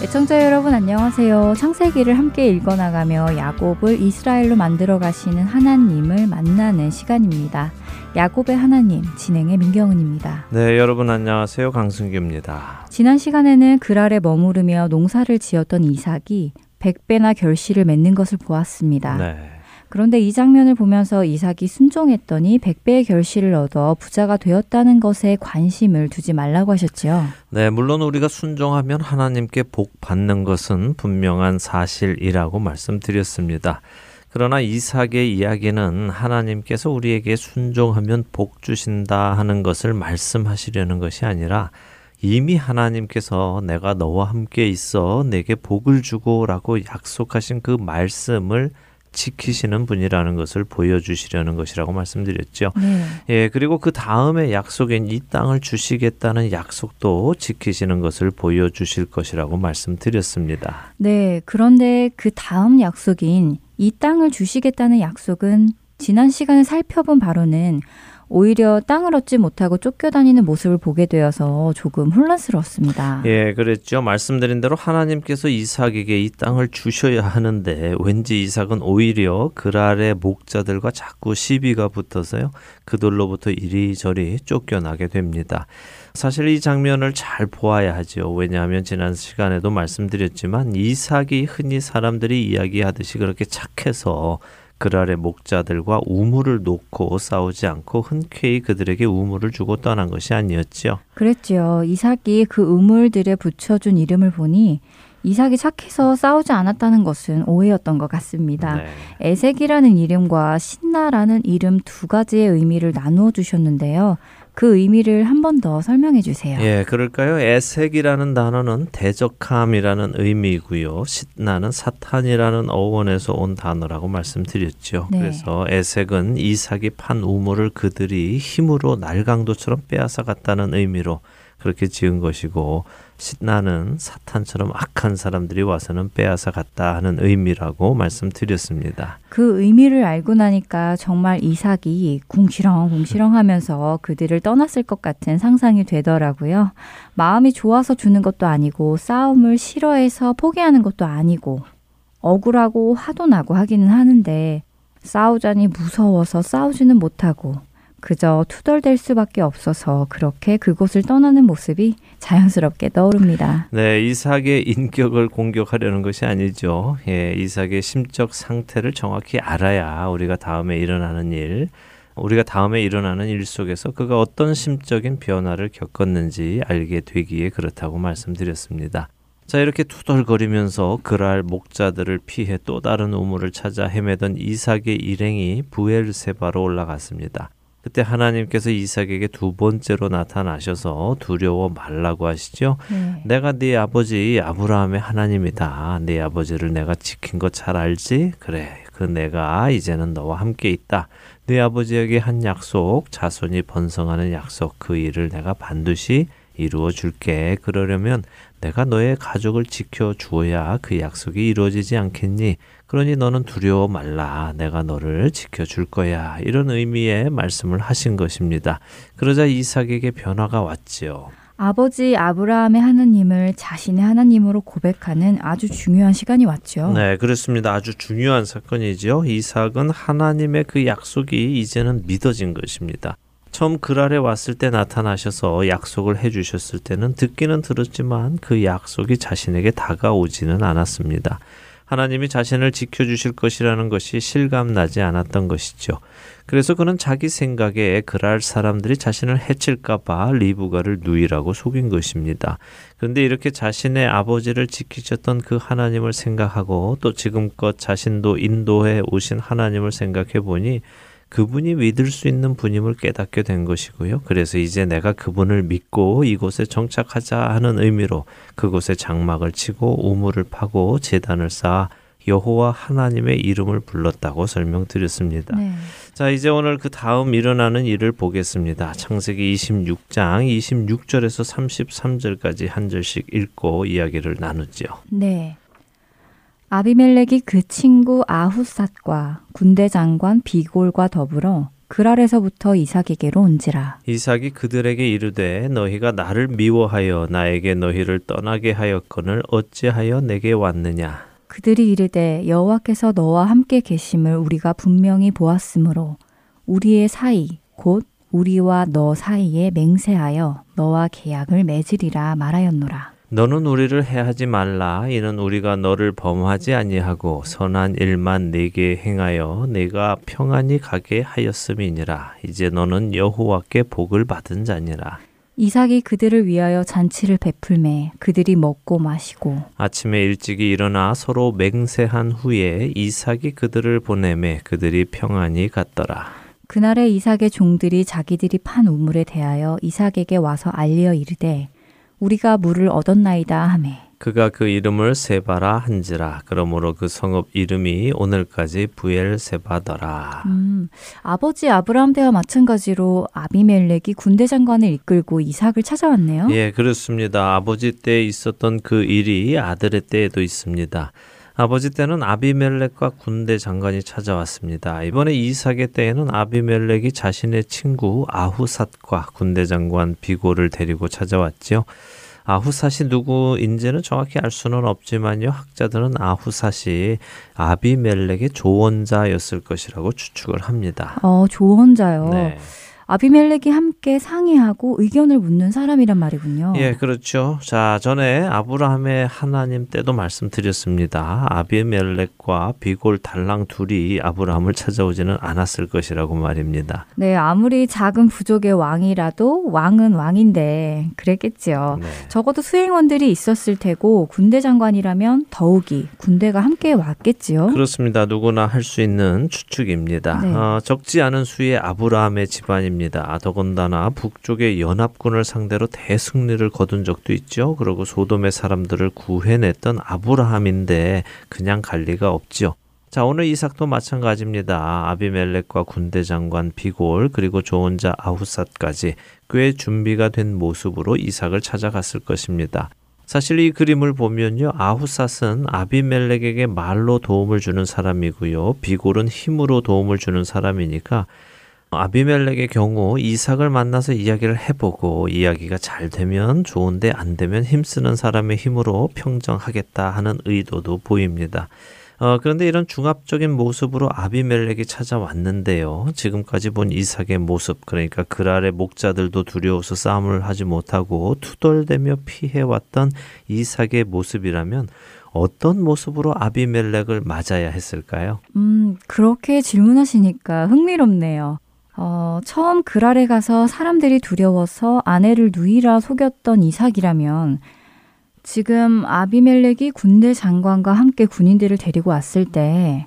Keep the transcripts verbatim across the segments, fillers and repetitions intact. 시청자 여러분 안녕하세요. 창세기를 함께 읽어나가며 야곱을 이스라엘로 만들어 가시는 하나님을 만나는 시간입니다. 야곱의 하나님, 진행의 민경은입니다. 네, 여러분 안녕하세요. 강승규입니다. 지난 시간에는 그랄에 머무르며 농사를 지었던 이삭이 백 배나 결실을 맺는 것을 보았습니다. 네. 그런데 이 장면을 보면서 이삭이 순종했더니 백 배의 결실을 얻어 부자가 되었다는 것에 관심을 두지 말라고 하셨지요. 네, 물론 우리가 순종하면 하나님께 복 받는 것은 분명한 사실이라고 말씀드렸습니다. 그러나 이삭의 이야기는 하나님께서 우리에게 순종하면 복 주신다 하는 것을 말씀하시려는 것이 아니라 이미 하나님께서 내가 너와 함께 있어 내게 복을 주고 라고 약속하신 그 말씀을 지키시는 분이라는 것을 보여주시려는 것이라고 말씀드렸죠. 네. 예, 그리고 그 다음에 약속인 이 땅을 주시겠다는 약속도 지키시는 것을 보여주실 것이라고 말씀드렸습니다. 네, 그런데 그 다음 약속인 이 땅을 주시겠다는 약속은 지난 시간에 살펴본 바로는 오히려 땅을 얻지 못하고 쫓겨다니는 모습을 보게 되어서 조금 혼란스러웠습니다. 예, 그랬죠. 말씀드린 대로 하나님께서 이삭에게 이 땅을 주셔야 하는데 왠지 이삭은 오히려 그랄의 목자들과 자꾸 시비가 붙어서요. 그들로부터 이리저리 쫓겨나게 됩니다. 사실 이 장면을 잘 보아야 하죠. 왜냐하면 지난 시간에도 말씀드렸지만 이삭이 흔히 사람들이 이야기하듯이 그렇게 착해서 그랄의 목자들과 우물을 놓고 싸우지 않고 흔쾌히 그들에게 우물을 주고 떠난 것이 아니었지요. 그랬지요. 이삭이 그 우물들에 붙여준 이름을 보니 이삭이 착해서 싸우지 않았다는 것은 오해였던 것 같습니다. 네. 에색이라는 이름과 신나라는 이름 두 가지의 의미를 나누어 주셨는데요. 그 의미를 한 번 더 설명해 주세요. 예, 그럴까요? 에색이라는 단어는 대적함이라는 의미이고요. 신나는 사탄이라는 어원에서 온 단어라고 말씀드렸죠. 네. 그래서 에색은 이삭이 판 우물을 그들이 힘으로 날강도처럼 빼앗아갔다는 의미로 그렇게 지은 것이고 신나는 사탄처럼 악한 사람들이 와서는 빼앗아갔다 하는 의미라고 말씀드렸습니다. 그 의미를 알고 나니까 정말 이삭이 궁시렁궁시렁 하면서 그들을 떠났을 것 같은 상상이 되더라고요. 마음이 좋아서 주는 것도 아니고 싸움을 싫어해서 포기하는 것도 아니고 억울하고 화도 나고 하기는 하는데 싸우자니 무서워서 싸우지는 못하고 그저 투덜댈 수밖에 없어서 그렇게 그곳을 떠나는 모습이 자연스럽게 떠오릅니다. 네, 이삭의 인격을 공격하려는 것이 아니죠. 예, 이삭의 심적 상태를 정확히 알아야 우리가 다음에 일어나는 일, 우리가 다음에 일어나는 일 속에서 그가 어떤 심적인 변화를 겪었는지 알게 되기에 그렇다고 말씀드렸습니다. 자, 이렇게 투덜거리면서 그랄 목자들을 피해 또 다른 우물을 찾아 헤매던 이삭의 일행이 브엘세바로 올라갔습니다. 그때 하나님께서 이삭에게 두 번째로 나타나셔서 두려워 말라고 하시죠. 네. 내가 네 아버지 아브라함의 하나님이다. 네 아버지를 내가 지킨 거 잘 알지? 그래, 그 내가 이제는 너와 함께 있다. 네 아버지에게 한 약속, 자손이 번성하는 약속, 그 일을 내가 반드시 이루어 줄게. 그러려면 내가 너의 가족을 지켜주어야 그 약속이 이루어지지 않겠니? 그러니 너는 두려워 말라. 내가 너를 지켜줄 거야. 이런 의미의 말씀을 하신 것입니다. 그러자 이삭에게 변화가 왔지요. 아버지 아브라함의 하나님을 자신의 하나님으로 고백하는 아주 중요한 시간이 왔죠. 네, 그렇습니다. 아주 중요한 사건이지요. 이삭은 하나님의 그 약속이 이제는 믿어진 것입니다. 처음 그랄에 왔을 때 나타나셔서 약속을 해주셨을 때는 듣기는 들었지만 그 약속이 자신에게 다가오지는 않았습니다. 하나님이 자신을 지켜주실 것이라는 것이 실감나지 않았던 것이죠. 그래서 그는 자기 생각에 그랄 사람들이 자신을 해칠까봐 리브가를 누이라고 속인 것입니다. 그런데 이렇게 자신의 아버지를 지키셨던 그 하나님을 생각하고 또 지금껏 자신도 인도해 오신 하나님을 생각해 보니 그분이 믿을 수 있는 분임을 깨닫게 된 것이고요. 그래서 이제 내가 그분을 믿고 이곳에 정착하자 하는 의미로 그곳에 장막을 치고 우물을 파고 제단을 쌓아 여호와 하나님의 이름을 불렀다고 설명드렸습니다. 네. 자, 이제 오늘 그 다음 일어나는 일을 보겠습니다. 창세기 이십육 장 이십육 절에서 삼십삼 절까지 한 절씩 읽고 이야기를 나누죠. 네. 아비멜렉이 그 친구 아후삿과 군대 장관 비골과 더불어 그랄에서부터 이삭에게로 온지라. 이삭이 그들에게 이르되 너희가 나를 미워하여 나에게 너희를 떠나게 하였거늘 어찌하여 내게 왔느냐. 그들이 이르되 여호와께서 너와 함께 계심을 우리가 분명히 보았으므로 우리의 사이 곧 우리와 너 사이에 맹세하여 너와 계약을 맺으리라 말하였노라. 너는 우리를 해하지 말라. 이는 우리가 너를 범하지 아니하고 선한 일만 네게 행하여 네가 평안히 가게 하였음이니라. 이제 너는 여호와께 복을 받은 자니라. 이삭이 그들을 위하여 잔치를 베풀매 그들이 먹고 마시고 아침에 일찍이 일어나 서로 맹세한 후에 이삭이 그들을 보내매 그들이 평안히 갔더라. 그날에 이삭의 종들이 자기들이 판 우물에 대하여 이삭에게 와서 알려 이르되 우리가 물을 얻었나이다 하매 그가 그 이름을 세바라 한지라. 그러므로 그 성읍 이름이 오늘까지 부엘세바더라. 음, 아버지 아브라함 때와 마찬가지로 아비멜렉이 군대 장관을 이끌고 이삭을 찾아왔네요. 예, 그렇습니다. 아버지 때에 있었던 그 일이 아들의 때에도 있습니다. 아버지 때는 아비멜렉과 군대 장관이 찾아왔습니다. 이번에 이삭의 때에는 아비멜렉이 자신의 친구 아후삿과 군대 장관 비골을 데리고 찾아왔지요. 아후삿이 누구인지는 정확히 알 수는 없지만요. 학자들은 아후삿이 아비멜렉의 조언자였을 것이라고 추측을 합니다. 어, 조언자요? 네. 아비멜렉이 함께 상의하고 의견을 묻는 사람이란 말이군요. 예, 그렇죠. 자, 전에 아브라함의 하나님 때도 말씀드렸습니다. 아비멜렉과 비골 달랑 둘이 아브라함을 찾아오지는 않았을 것이라고 말입니다. 네, 아무리 작은 부족의 왕이라도 왕은 왕인데 그랬겠지요. 네. 적어도 수행원들이 있었을 테고 군대 장관이라면 더욱이 군대가 함께 왔겠지요. 그렇습니다. 누구나 할 수 있는 추측입니다. 네. 어, 적지 않은 수의 아브라함의 집안입니다. 더군다나 북쪽의 연합군을 상대로 대승리를 거둔 적도 있죠. 그리고 소돔의 사람들을 구해냈던 아브라함인데 그냥 갈 리가 없죠. 자, 오늘 이삭도 마찬가지입니다. 아비멜렉과 군대 장관 비골 그리고 조언자 아후삿까지 꽤 준비가 된 모습으로 이삭을 찾아갔을 것입니다. 사실 이 그림을 보면요. 아후삿은 아비멜렉에게 말로 도움을 주는 사람이고요. 비골은 힘으로 도움을 주는 사람이니까 아비멜렉의 경우 이삭을 만나서 이야기를 해보고 이야기가 잘 되면 좋은데 안 되면 힘쓰는 사람의 힘으로 평정하겠다 하는 의도도 보입니다. 어, 그런데 이런 중압적인 모습으로 아비멜렉이 찾아왔는데요. 지금까지 본 이삭의 모습, 그러니까 그랄의 목자들도 두려워서 싸움을 하지 못하고 투덜대며 피해왔던 이삭의 모습이라면 어떤 모습으로 아비멜렉을 맞아야 했을까요? 음, 그렇게 질문하시니까 흥미롭네요. 어, 처음 그랄에 가서 사람들이 두려워서 아내를 누이라 속였던 이삭이라면 지금 아비멜렉이 군대 장관과 함께 군인들을 데리고 왔을 때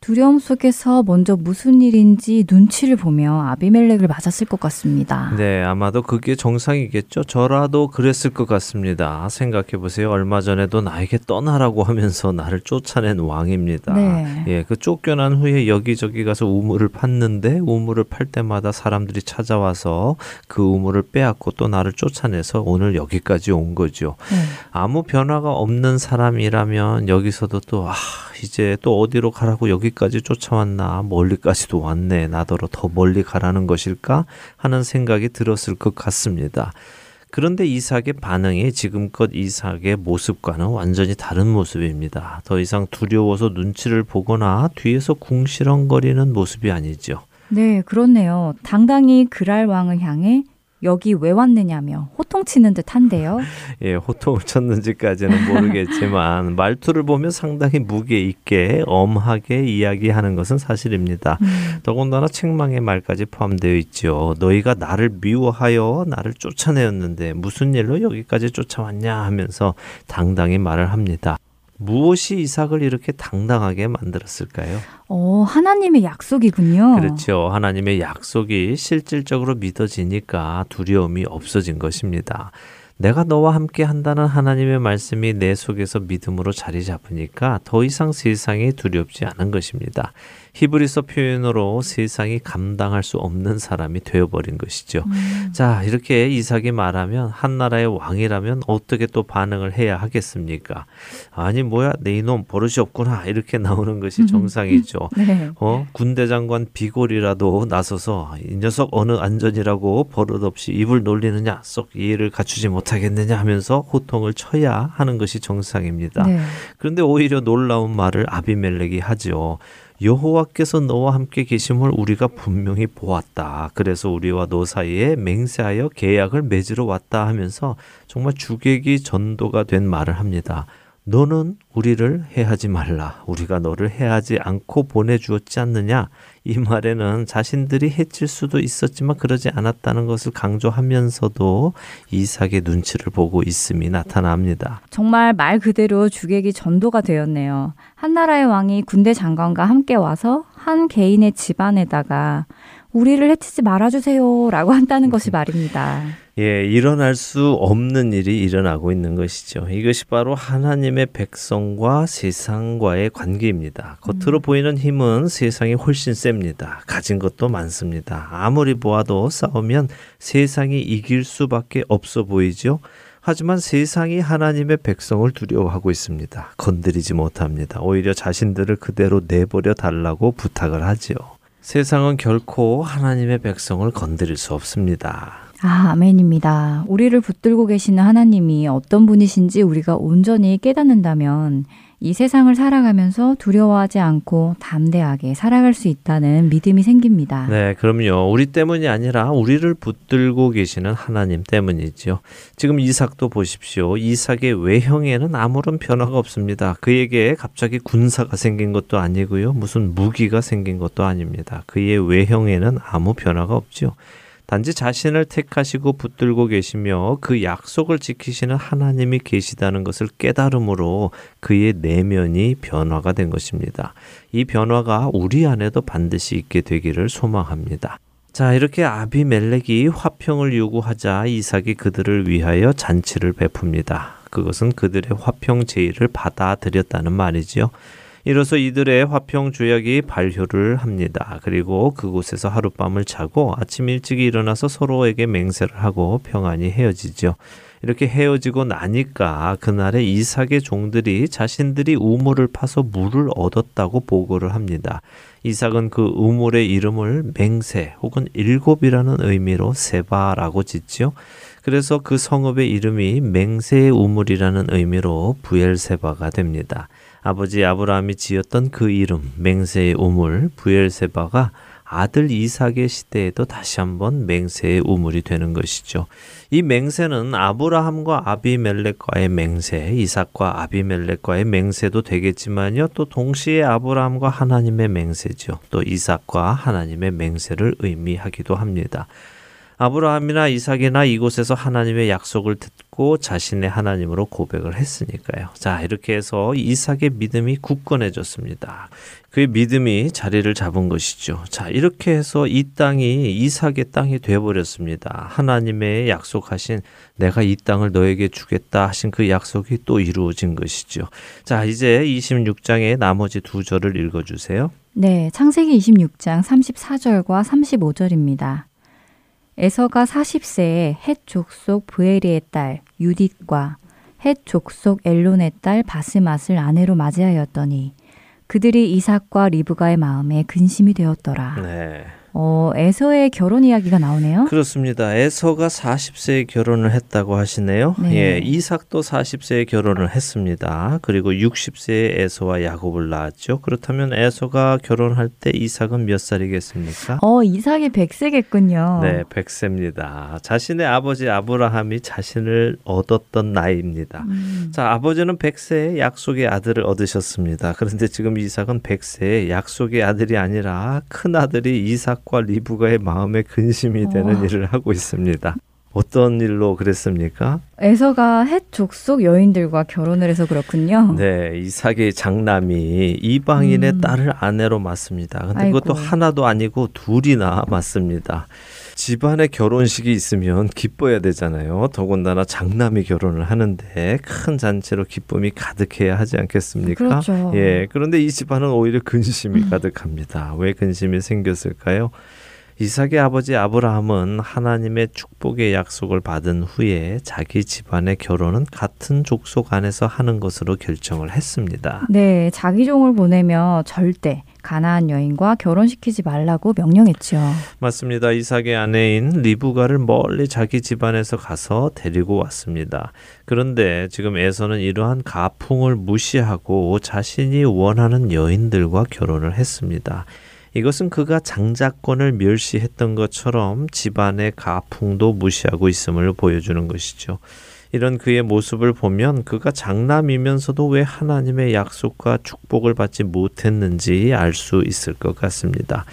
두려움 속에서 먼저 무슨 일인지 눈치를 보며 아비멜렉을 맞았을 것 같습니다. 네, 아마도 그게 정상이겠죠. 저라도 그랬을 것 같습니다. 생각해 보세요. 얼마 전에도 나에게 떠나라고 하면서 나를 쫓아낸 왕입니다. 네. 예, 그 쫓겨난 후에 여기저기 가서 우물을 팠는데 우물을 팔 때마다 사람들이 찾아와서 그 우물을 빼앗고 또 나를 쫓아내서 오늘 여기까지 온 거죠. 네. 아무 변화가 없는 사람이라면 여기서도 또 아, 이제 또 어디로 가라고 여기 여기까지 쫓아왔나, 멀리까지도 왔네, 나더러 더 멀리 가라는 것일까 하는 생각이 들었을 것 같습니다. 그런데 이삭의 반응이 지금껏 이삭의 모습과는 완전히 다른 모습입니다. 더 이상 두려워서 눈치를 보거나 뒤에서 궁시렁거리는 모습이 아니죠. 네, 그렇네요. 당당히 그랄 왕을 향해 여기 왜 왔느냐며 호통치는 듯한데요. 예, 호통을 쳤는지까지는 모르겠지만 말투를 보면 상당히 무게 있게 엄하게 이야기하는 것은 사실입니다. 음. 더군다나 책망의 말까지 포함되어 있죠. 너희가 나를 미워하여 나를 쫓아내었는데 무슨 일로 여기까지 쫓아왔냐 하면서 당당히 말을 합니다. 무엇이 이삭을 이렇게 당당하게 만들었을까요? 어, 하나님의 약속이군요. 그렇죠. 하나님의 약속이 실질적으로 믿어지니까 두려움이 없어진 것입니다. 내가 너와 함께 한다는 하나님의 말씀이 내 속에서 믿음으로 자리 잡으니까 더 이상 세상이 두렵지 않은 것입니다. 히브리서 표현으로 세상이 감당할 수 없는 사람이 되어버린 것이죠. 음. 자, 이렇게 이삭이 말하면 한 나라의 왕이라면 어떻게 또 반응을 해야 하겠습니까? 아니 뭐야, 내 이놈 버릇이 없구나 이렇게 나오는 것이 정상이죠. 음. 네. 어, 군대장관 비골이라도 나서서 이 녀석 어느 안전이라고 버릇없이 입을 놀리느냐, 썩 예의를 갖추지 못하겠느냐 하면서 호통을 쳐야 하는 것이 정상입니다. 네. 그런데 오히려 놀라운 말을 아비멜렉이 하죠. 여호와께서 너와 함께 계심을 우리가 분명히 보았다. 그래서 우리와 너 사이에 맹세하여 계약을 맺으러 왔다 하면서 정말 주객이 전도가 된 말을 합니다. 너는 우리를 해하지 말라. 우리가 너를 해하지 않고 보내주었지 않느냐. 이 말에는 자신들이 해칠 수도 있었지만 그러지 않았다는 것을 강조하면서도 이삭의 눈치를 보고 있음이 나타납니다. 정말 말 그대로 주객이 전도가 되었네요. 한 나라의 왕이 군대 장관과 함께 와서 한 개인의 집안에다가 우리를 해치지 말아주세요 라고 한다는 것이 말입니다. 예, 일어날 수 없는 일이 일어나고 있는 것이죠. 이것이 바로 하나님의 백성과 세상과의 관계입니다. 겉으로 음. 보이는 힘은 세상이 훨씬 셉니다. 가진 것도 많습니다. 아무리 보아도 싸우면 세상이 이길 수밖에 없어 보이죠. 하지만 세상이 하나님의 백성을 두려워하고 있습니다. 건드리지 못합니다. 오히려 자신들을 그대로 내버려 달라고 부탁을 하지요. 세상은 결코 하나님의 백성을 건드릴 수 없습니다. 아, 아멘입니다. 우리를 붙들고 계시는 하나님이 어떤 분이신지 우리가 온전히 깨닫는다면 이 세상을 살아가면서 두려워하지 않고 담대하게 살아갈 수 있다는 믿음이 생깁니다. 네, 그럼요. 우리 때문이 아니라 우리를 붙들고 계시는 하나님 때문이지요. 지금 이삭도 보십시오. 이삭의 외형에는 아무런 변화가 없습니다. 그에게 갑자기 군사가 생긴 것도 아니고요. 무슨 무기가 생긴 것도 아닙니다. 그의 외형에는 아무 변화가 없지요. 단지 자신을 택하시고 붙들고 계시며 그 약속을 지키시는 하나님이 계시다는 것을 깨달음으로 그의 내면이 변화가 된 것입니다. 이 변화가 우리 안에도 반드시 있게 되기를 소망합니다. 자, 이렇게 아비멜렉이 화평을 요구하자 이삭이 그들을 위하여 잔치를 베풉니다. 그것은 그들의 화평 제의를 받아들였다는 말이지요. 이로써 이들의 화평 조약이 발효를 합니다. 그리고 그곳에서 하룻밤을 자고 아침 일찍 일어나서 서로에게 맹세를 하고 평안히 헤어지죠. 이렇게 헤어지고 나니까 그날에 이삭의 종들이 자신들이 우물을 파서 물을 얻었다고 보고를 합니다. 이삭은 그 우물의 이름을 맹세 혹은 일곱이라는 의미로 세바라고 짓지요. 그래서 그 성읍의 이름이 맹세의 우물이라는 의미로 부엘세바가 됩니다. 아버지 아브라함이 지었던 그 이름 맹세의 우물 부엘세바가 아들 이삭의 시대에도 다시 한번 맹세의 우물이 되는 것이죠. 이 맹세는 아브라함과 아비멜렉과의 맹세, 이삭과 아비멜렉과의 맹세도 되겠지만요. 또 동시에 아브라함과 하나님의 맹세죠. 또 이삭과 하나님의 맹세를 의미하기도 합니다. 아브라함이나 이삭이나 이곳에서 하나님의 약속을 듣고 자신의 하나님으로 고백을 했으니까요. 자, 이렇게 해서 이삭의 믿음이 굳건해졌습니다. 그의 믿음이 자리를 잡은 것이죠. 자, 이렇게 해서 이 땅이 이삭의 땅이 되어버렸습니다. 하나님의 약속하신 내가 이 땅을 너에게 주겠다 하신 그 약속이 또 이루어진 것이죠. 자, 이제 이십육 장의 나머지 두 절을 읽어주세요. 네, 창세기 이십육 장 삼십사 절과 삼십오 절입니다. 에서가 사십 세에 헷 족속 부에리의 딸 유딧과 헷 족속 엘론의 딸 바스맛을 아내로 맞이하였더니 그들이 이삭과 리브가의 마음에 근심이 되었더라. 네. 어, 에서의 결혼 이야기가 나오네요. 그렇습니다. 에서가 사십 세에 결혼을 했다고 하시네요. 네. 예, 이삭도 사십 세에 결혼을 했습니다. 그리고 육십 세에 에서와 야곱을 낳았죠. 그렇다면 에서가 결혼할 때 이삭은 몇 살이겠습니까? 어, 이삭이 백 세겠군요. 네, 백 세입니다. 자신의 아버지 아브라함이 자신을 얻었던 나이입니다. 음. 자, 아버지는 백 세에 약속의 아들을 얻으셨습니다. 그런데 지금 이삭은 백 세에 약속의 아들이 아니라 큰아들이 이삭 과 리브가의 마음에 근심이 되는 어. 일을 하고 있습니다. 어떤 일로 그랬습니까? 에서가 헷 족속 여인들과 결혼을 해서 그렇군요. 네, 이삭의 장남이 이방인의 음. 딸을 아내로 맞습니다. 근데 아이고. 그것도 하나도 아니고 둘이나 맞습니다. 집안에 결혼식이 있으면 기뻐야 되잖아요. 더군다나 장남이 결혼을 하는데 큰 잔치로 기쁨이 가득해야 하지 않겠습니까? 그렇죠. 예, 그런데 이 집안은 오히려 근심이 음. 가득합니다. 왜 근심이 생겼을까요? 이삭의 아버지 아브라함은 하나님의 축복의 약속을 받은 후에 자기 집안의 결혼은 같은 족속 안에서 하는 것으로 결정을 했습니다. 네, 자기 종을 보내며 절대 가나안 여인과 결혼시키지 말라고 명령했죠. 맞습니다. 이삭의 아내인 리브가를 멀리 자기 집안에서 가서 데리고 왔습니다. 그런데 지금 에서는 이러한 가풍을 무시하고 자신이 원하는 여인들과 결혼을 했습니다. 이것은 그가 장자권을 멸시했던 것처럼 집안의 가풍도 무시하고 있음을 보여주는 것이죠. 이런 그의 모습을 보면 그가 장남이면서도 왜 하나님의 약속과 축복을 받지 못했는지 알 수 있을 것 같습니다.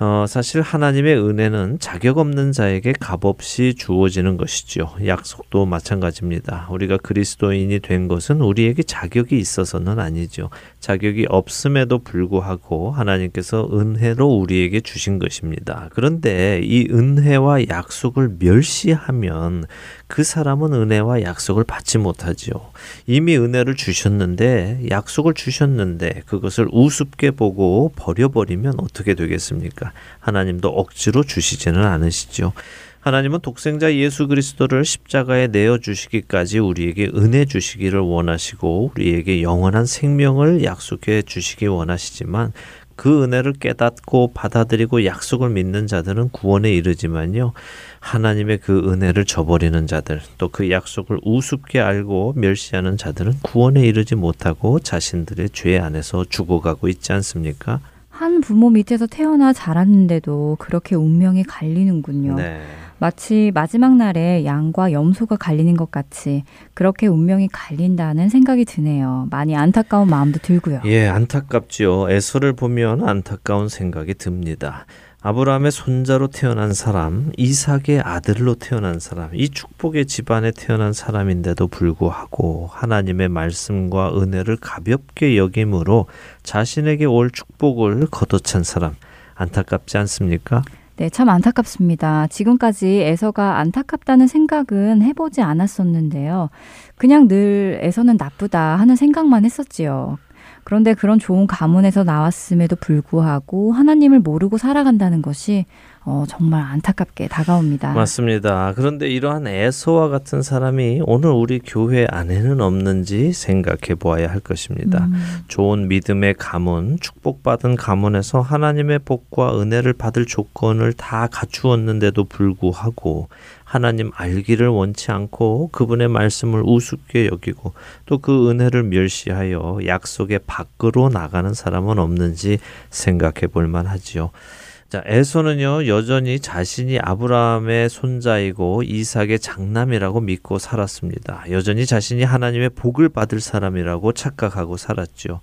어, 사실 하나님의 은혜는 자격 없는 자에게 값없이 주어지는 것이죠. 약속도 마찬가지입니다. 우리가 그리스도인이 된 것은 우리에게 자격이 있어서는 아니죠. 자격이 없음에도 불구하고 하나님께서 은혜로 우리에게 주신 것입니다. 그런데 이 은혜와 약속을 멸시하면 그 사람은 은혜와 약속을 받지 못하죠. 이미 은혜를 주셨는데 약속을 주셨는데 그것을 우습게 보고 버려버리면 어떻게 되겠습니까? 하나님도 억지로 주시지는 않으시죠. 하나님은 독생자 예수 그리스도를 십자가에 내어주시기까지 우리에게 은혜 주시기를 원하시고 우리에게 영원한 생명을 약속해 주시기 원하시지만 그 은혜를 깨닫고 받아들이고 약속을 믿는 자들은 구원에 이르지만요. 하나님의 그 은혜를 저버리는 자들, 또 그 약속을 우습게 알고 멸시하는 자들은 구원에 이르지 못하고 자신들의 죄 안에서 죽어가고 있지 않습니까? 한 부모 밑에서 태어나 자랐는데도 그렇게 운명이 갈리는군요. 네. 마치 마지막 날에 양과 염소가 갈리는 것 같이 그렇게 운명이 갈린다는 생각이 드네요. 많이 안타까운 마음도 들고요. 예, 안타깝죠. 에서를 보면 안타까운 생각이 듭니다. 아브라함의 손자로 태어난 사람, 이삭의 아들로 태어난 사람, 이 축복의 집안에 태어난 사람인데도 불구하고 하나님의 말씀과 은혜를 가볍게 여김으로 자신에게 올 축복을 거둬찬 사람, 안타깝지 않습니까? 네, 참 안타깝습니다. 지금까지 에서가 안타깝다는 생각은 해보지 않았었는데요. 그냥 늘 에서는 나쁘다 하는 생각만 했었지요. 그런데 그런 좋은 가문에서 나왔음에도 불구하고 하나님을 모르고 살아간다는 것이 어, 정말 안타깝게 다가옵니다. 맞습니다. 그런데 이러한 에서와 같은 사람이 오늘 우리 교회 안에는 없는지 생각해 보아야 할 것입니다. 음. 좋은 믿음의 가문, 축복받은 가문에서 하나님의 복과 은혜를 받을 조건을 다 갖추었는데도 불구하고 하나님 알기를 원치 않고 그분의 말씀을 우습게 여기고 또 그 은혜를 멸시하여 약속의 밖으로 나가는 사람은 없는지 생각해 볼 만하지요. 자, 에서는요, 여전히 자신이 아브라함의 손자이고 이삭의 장남이라고 믿고 살았습니다. 여전히 자신이 하나님의 복을 받을 사람이라고 착각하고 살았죠.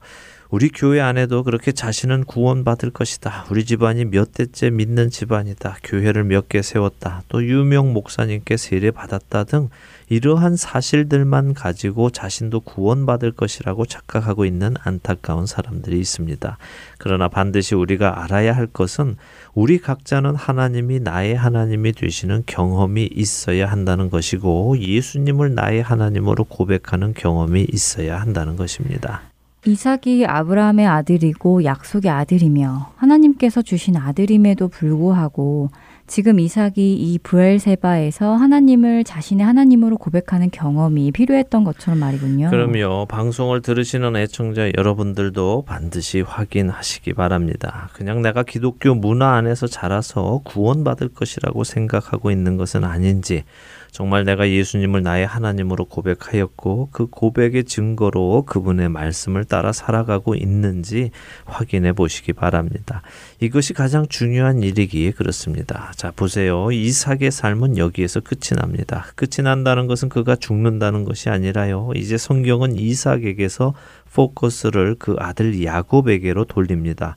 우리 교회 안에도 그렇게 자신은 구원받을 것이다. 우리 집안이 몇 대째 믿는 집안이다. 교회를 몇 개 세웠다. 또 유명 목사님께 세례받았다 등 이러한 사실들만 가지고 자신도 구원받을 것이라고 착각하고 있는 안타까운 사람들이 있습니다. 그러나 반드시 우리가 알아야 할 것은 우리 각자는 하나님이 나의 하나님이 되시는 경험이 있어야 한다는 것이고 예수님을 나의 하나님으로 고백하는 경험이 있어야 한다는 것입니다. 이삭이 아브라함의 아들이고 약속의 아들이며 하나님께서 주신 아들임에도 불구하고 지금 이삭이 이 브엘세바에서 하나님을 자신의 하나님으로 고백하는 경험이 필요했던 것처럼 말이군요. 그럼요. 방송을 들으시는 애청자 여러분들도 반드시 확인하시기 바랍니다. 그냥 내가 기독교 문화 안에서 자라서 구원받을 것이라고 생각하고 있는 것은 아닌지, 정말 내가 예수님을 나의 하나님으로 고백하였고 그 고백의 증거로 그분의 말씀을 따라 살아가고 있는지 확인해 보시기 바랍니다. 이것이 가장 중요한 일이기에 그렇습니다. 자, 보세요. 이삭의 삶은 여기에서 끝이 납니다. 끝이 난다는 것은 그가 죽는다는 것이 아니라요. 이제 성경은 이삭에게서 포커스를 그 아들 야곱에게로 돌립니다.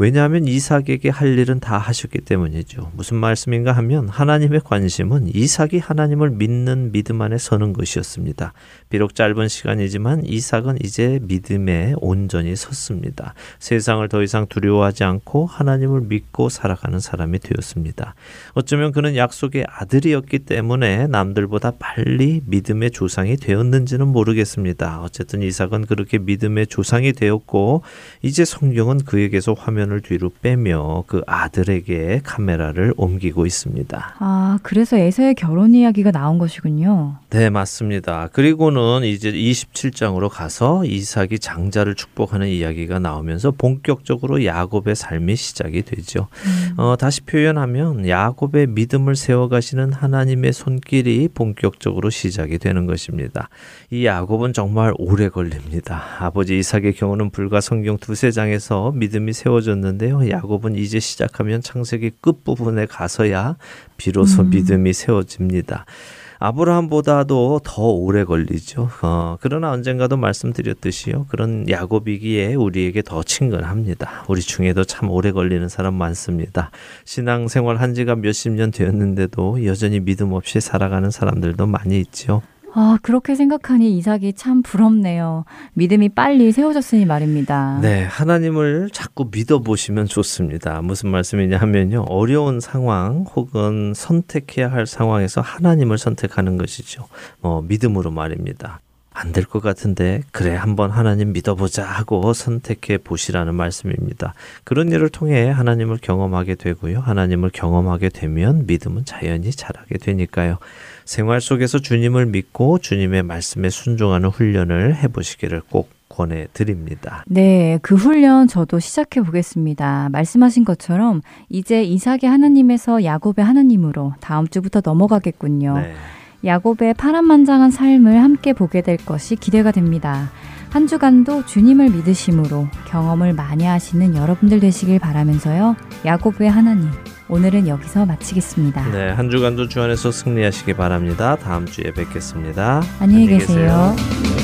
왜냐하면 이삭에게 할 일은 다 하셨기 때문이죠. 무슨 말씀인가 하면 하나님의 관심은 이삭이 하나님을 믿는 믿음 안에 서는 것이었습니다. 비록 짧은 시간이지만 이삭은 이제 믿음에 온전히 섰습니다. 세상을 더 이상 두려워하지 않고 하나님을 믿고 살아가는 사람이 되었습니다. 어쩌면 그는 약속의 아들이었기 때문에 남들보다 빨리 믿음의 조상이 되었는지는 모르겠습니다. 어쨌든 이삭은 그렇게 믿음의 조상이 되었고, 이제 성경은 그에게서 화면 을 뒤로 빼며 그 아들에게 카메라를 옮기고 있습니다. 아, 그래서 에서의 결혼 이야기가 나온 것이군요. 네, 맞습니다. 그리고는 이제 이십칠 장으로 가서 이삭이 장자를 축복하는 이야기가 나오면서 본격적으로 야곱의 삶이 시작이 되죠. 음. 어, 다시 표현하면 야곱의 믿음을 세워가시는 하나님의 손길이 본격적으로 시작이 되는 것입니다. 이 야곱은 정말 오래 걸립니다. 아버지 이삭의 경우는 불과 성경 두세 장에서 믿음이 세워져 는데요. 야곱은 이제 시작하면 창세기 끝부분에 가서야 비로소 음. 믿음이 세워집니다. 아브라함보다도 더 오래 걸리죠. 어, 그러나 언젠가도 말씀드렸듯이요. 그런 야곱이기에 우리에게 더 친근합니다. 우리 중에도 참 오래 걸리는 사람 많습니다. 신앙생활 한 지가 몇십 년 되었는데도 여전히 믿음 없이 살아가는 사람들도 많이 있죠. 아, 그렇게 생각하니 이삭이 참 부럽네요. 믿음이 빨리 세워졌으니 말입니다. 네, 하나님을 자꾸 믿어보시면 좋습니다. 무슨 말씀이냐 하면요, 어려운 상황 혹은 선택해야 할 상황에서 하나님을 선택하는 것이죠. 어, 믿음으로 말입니다. 안 될 것 같은데 그래 한번 하나님 믿어보자 하고 선택해 보시라는 말씀입니다. 그런 일을 통해 하나님을 경험하게 되고요. 하나님을 경험하게 되면 믿음은 자연히 자라게 되니까요. 생활 속에서 주님을 믿고 주님의 말씀에 순종하는 훈련을 해보시기를 꼭 권해드립니다. 네, 그 훈련 저도 시작해 보겠습니다. 말씀하신 것처럼 이제 이삭의 하나님에서 야곱의 하나님으로 다음 주부터 넘어가겠군요. 네. 야곱의 파란만장한 삶을 함께 보게 될 것이 기대가 됩니다. 한 주간도 주님을 믿으심으로 경험을 많이 하시는 여러분들 되시길 바라면서요. 야곱의 하나님, 오늘은 여기서 마치겠습니다. 네, 한 주간도 주 안에서 승리하시기 바랍니다. 다음 주에 뵙겠습니다. 안녕히 계세요. 안녕히 계세요.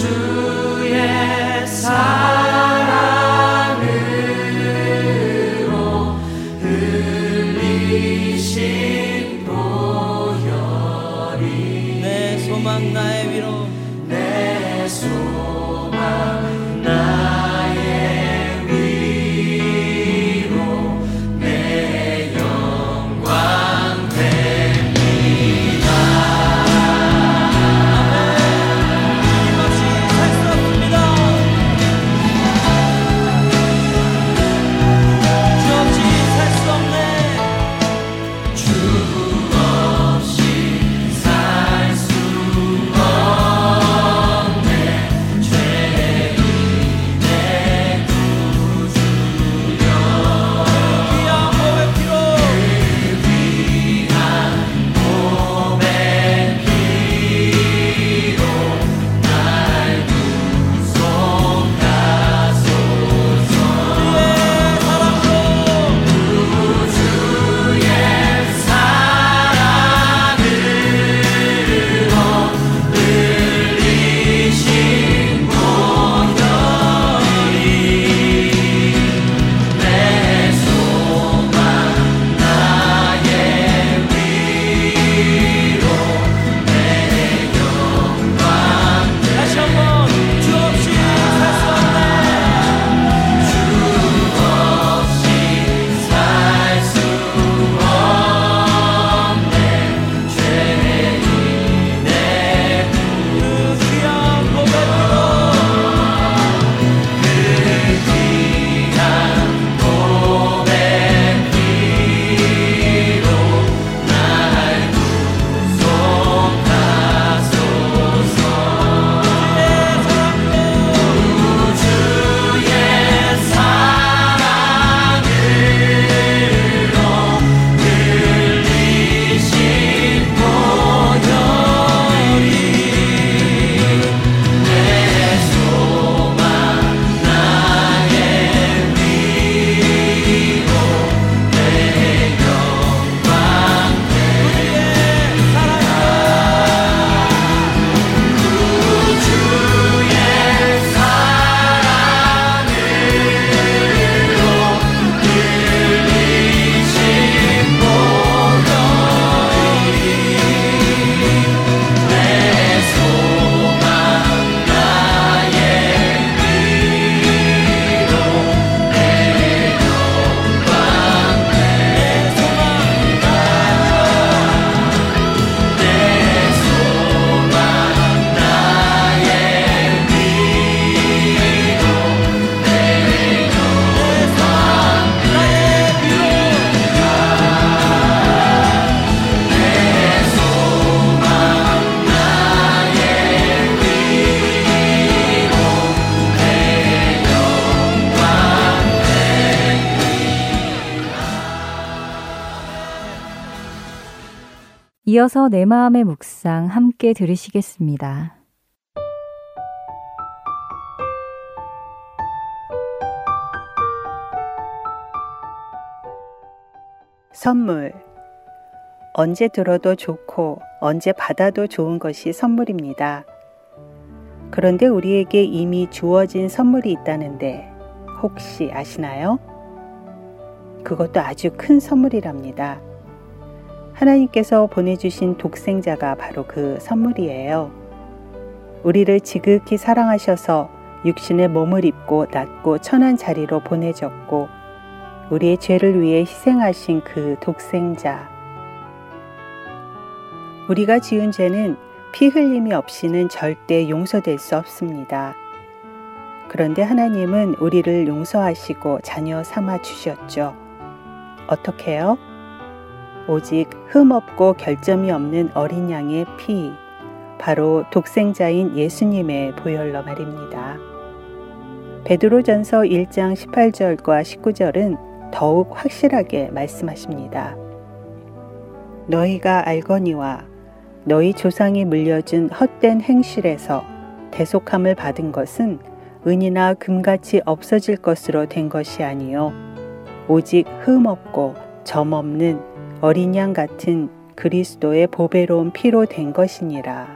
주의 사랑으로 흘리신 보혈이 내 소망 나의 위로 내 소망 나의 위로 내 영광 이어서 내 마음의 묵상 함께 들으시겠습니다. 선물. 언제 들어도 좋고 언제 받아도 좋은 것이 선물입니다. 그런데 우리에게 이미 주어진 선물이 있다는데 혹시 아시나요? 그것도 아주 큰 선물이랍니다. 하나님께서 보내주신 독생자가 바로 그 선물이에요. 우리를 지극히 사랑하셔서 육신의 몸을 입고 낮고 천한 자리로 보내셨고 우리의 죄를 위해 희생하신 그 독생자. 우리가 지은 죄는 피 흘림이 없이는 절대 용서될 수 없습니다. 그런데 하나님은 우리를 용서하시고 자녀 삼아 주셨죠. 어떻게요? 오직 흠없고 결점이 없는 어린 양의 피, 바로 독생자인 예수님의 보혈로 말입니다. 베드로전서 일 장 십팔 절과 십구 절은 더욱 확실하게 말씀하십니다. 너희가 알거니와 너희 조상이 물려준 헛된 행실에서 대속함을 받은 것은 은이나 금같이 없어질 것으로 된 것이 아니요 오직 흠없고 점없는 어린 양 같은 그리스도의 보배로운 피로 된 것이니라.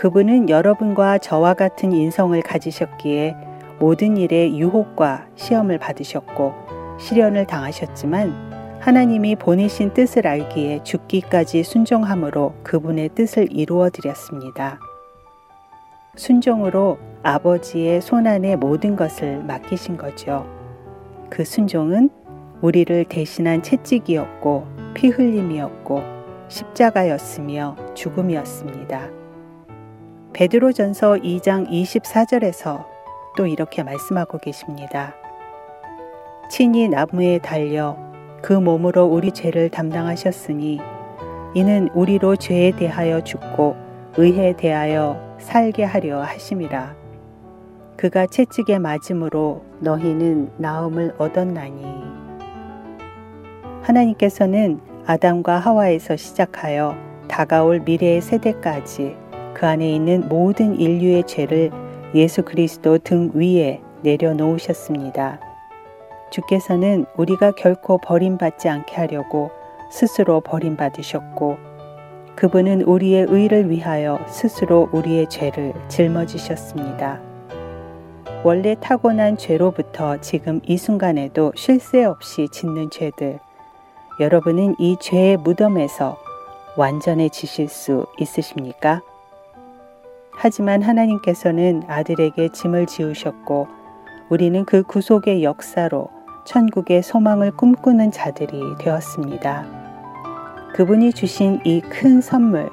그분은 여러분과 저와 같은 인성을 가지셨기에 모든 일에 유혹과 시험을 받으셨고 시련을 당하셨지만 하나님이 보내신 뜻을 알기에 죽기까지 순종함으로 그분의 뜻을 이루어 드렸습니다. 순종으로 아버지의 손안에 모든 것을 맡기신 거죠. 그 순종은 우리를 대신한 채찍이었고 피 흘림이었고 십자가였으며 죽음이었습니다. 베드로전서 이 장 이십사 절에서 또 이렇게 말씀하고 계십니다. 친히 나무에 달려 그 몸으로 우리 죄를 담당하셨으니 이는 우리로 죄에 대하여 죽고 의에 대하여 살게 하려 하심이라. 그가 채찍에 맞음으로 너희는 나음을 얻었나니. 하나님께서는 아담과 하와에서 시작하여 다가올 미래의 세대까지 그 안에 있는 모든 인류의 죄를 예수 그리스도 등 위에 내려놓으셨습니다. 주께서는 우리가 결코 버림받지 않게 하려고 스스로 버림받으셨고 그분은 우리의 의를 위하여 스스로 우리의 죄를 짊어지셨습니다. 원래 타고난 죄로부터 지금 이 순간에도 쉴 새 없이 짓는 죄들, 여러분은 이 죄의 무덤에서 완전해지실 수 있으십니까? 하지만 하나님께서는 아들에게 짐을 지우셨고 우리는 그 구속의 역사로 천국의 소망을 꿈꾸는 자들이 되었습니다. 그분이 주신 이 큰 선물,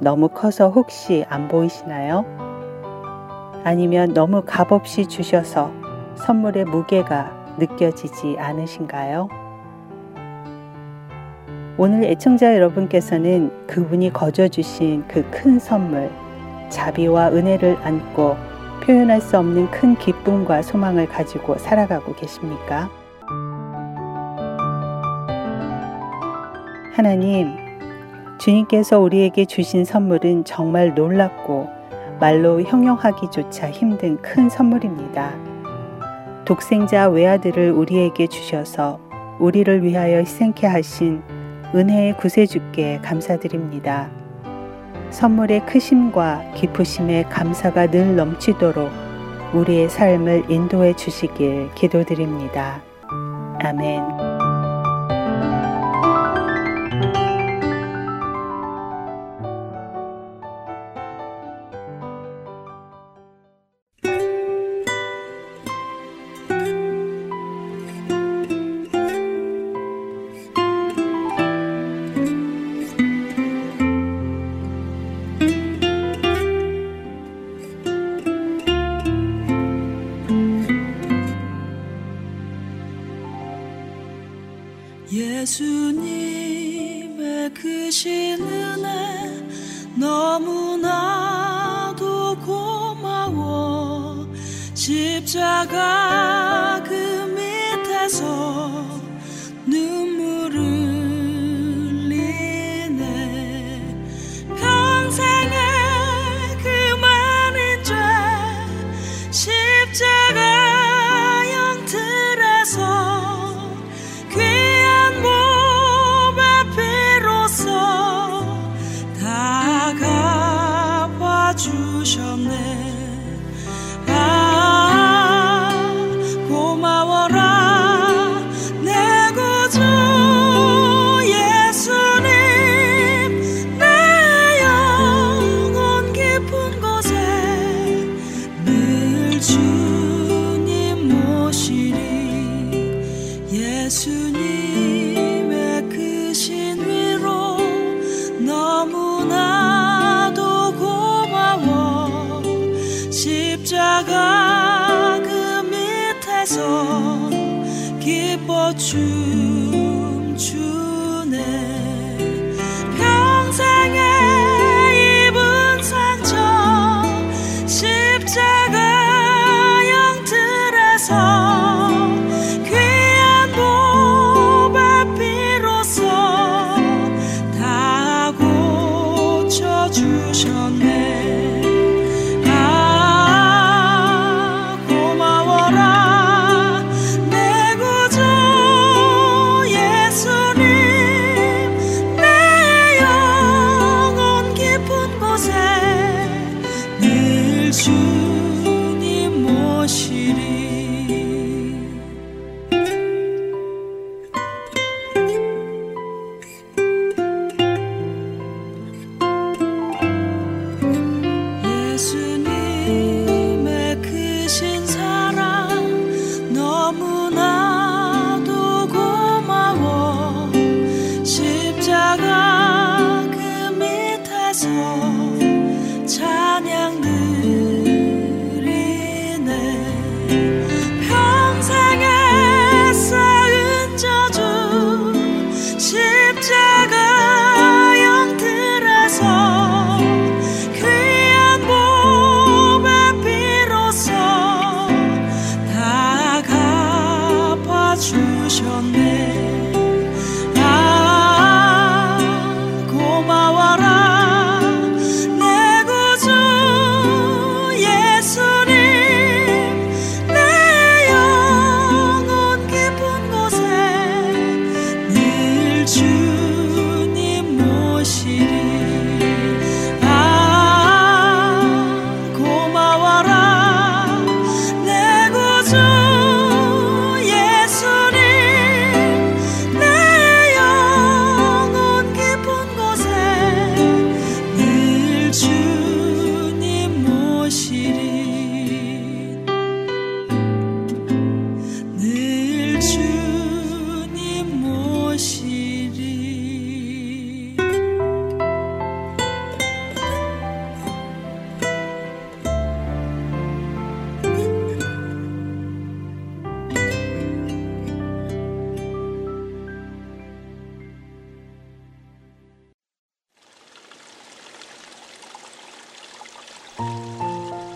너무 커서 혹시 안 보이시나요? 아니면 너무 값없이 주셔서 선물의 무게가 느껴지지 않으신가요? 오늘 애청자 여러분께서는 그분이 거저 주신 그 큰 선물, 자비와 은혜를 안고 표현할 수 없는 큰 기쁨과 소망을 가지고 살아가고 계십니까? 하나님, 주님께서 우리에게 주신 선물은 정말 놀랍고 말로 형용하기조차 힘든 큰 선물입니다. 독생자 외아들을 우리에게 주셔서 우리를 위하여 희생케 하신 은혜의 구세주께 감사드립니다. 선물의 크심과 기쁘심에 감사가 늘 넘치도록 우리의 삶을 인도해 주시길 기도드립니다. 아멘. 예수님의 크신 은혜 너무나도 고마워. 십자가 그 밑에서 눈물을 흘리네. 평생에 그 많은 죄 십자가 형틀에서 기뻐 춤추네. 평생에 입은 상처 십자가 형틀에서 귀한 보배 피로써 다 고쳐주셨네. 고마워라 내 구주 예수님.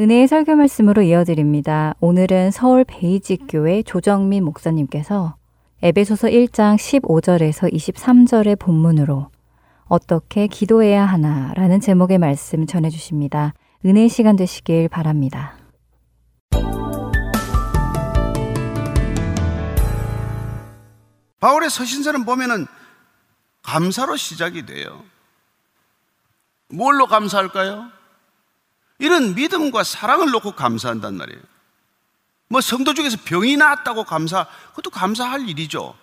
은혜의 설교 말씀으로 이어드립니다. 오늘은 서울 베이직교회 조정민 목사님께서 에베소서 일 장 십오 절에서 이십삼 절의 본문으로 어떻게 기도해야 하나 라는 제목의 말씀 전해주십니다. 은혜의 시간 되시길 바랍니다. 바울의 서신서는 보면은 감사로 시작이 돼요. 뭘로 감사할까요? 이런 믿음과 사랑을 놓고 감사한단 말이에요. 뭐 성도 중에서 병이 났다고 감사, 그것도 감사할 일이죠.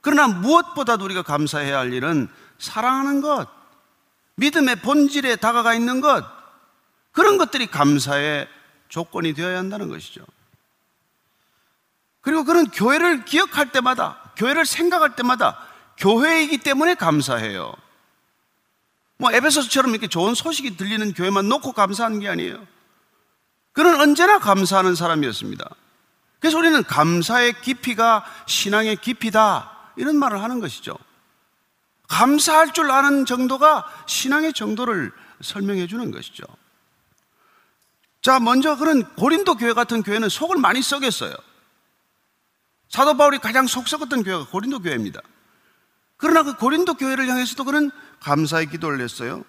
그러나 무엇보다도 우리가 감사해야 할 일은 사랑하는 것, 믿음의 본질에 다가가 있는 것, 그런 것들이 감사의 조건이 되어야 한다는 것이죠. 그리고 그런 교회를 기억할 때마다, 교회를 생각할 때마다 교회이기 때문에 감사해요. 뭐 에베소서처럼 이렇게 좋은 소식이 들리는 교회만 놓고 감사하는 게 아니에요. 그는 언제나 감사하는 사람이었습니다. 그래서 우리는 감사의 깊이가 신앙의 깊이다, 이런 말을 하는 것이죠. 감사할 줄 아는 정도가 신앙의 정도를 설명해 주는 것이죠. 자, 먼저 그런 고린도 교회 같은 교회는 속을 많이 썩였어요. 사도 바울이 가장 속 썩었던 교회가 고린도 교회입니다. 그러나 그 고린도 교회를 향해서도 그는 감사의 기도를 했어요.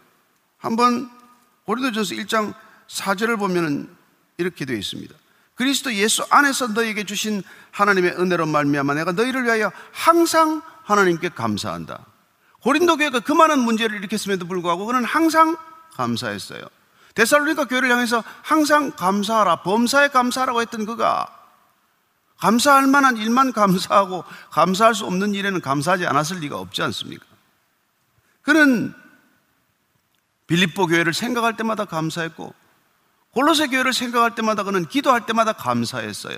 한번 고린도전서 일 장 사 절을 보면 이렇게 되어 있습니다. 그리스도 예수 안에서 너희에게 주신 하나님의 은혜로 말미암아 내가 너희를 위하여 항상 하나님께 감사한다. 고린도 교회가 그 많은 문제를 일으켰음에도 불구하고 그는 항상 감사했어요. 데살로니가 교회를 향해서 항상 감사하라, 범사에 감사하라고 했던 그가 감사할 만한 일만 감사하고 감사할 수 없는 일에는 감사하지 않았을 리가 없지 않습니까? 그는 빌립보 교회를 생각할 때마다 감사했고 골로새 교회를 생각할 때마다, 그는 기도할 때마다 감사했어요.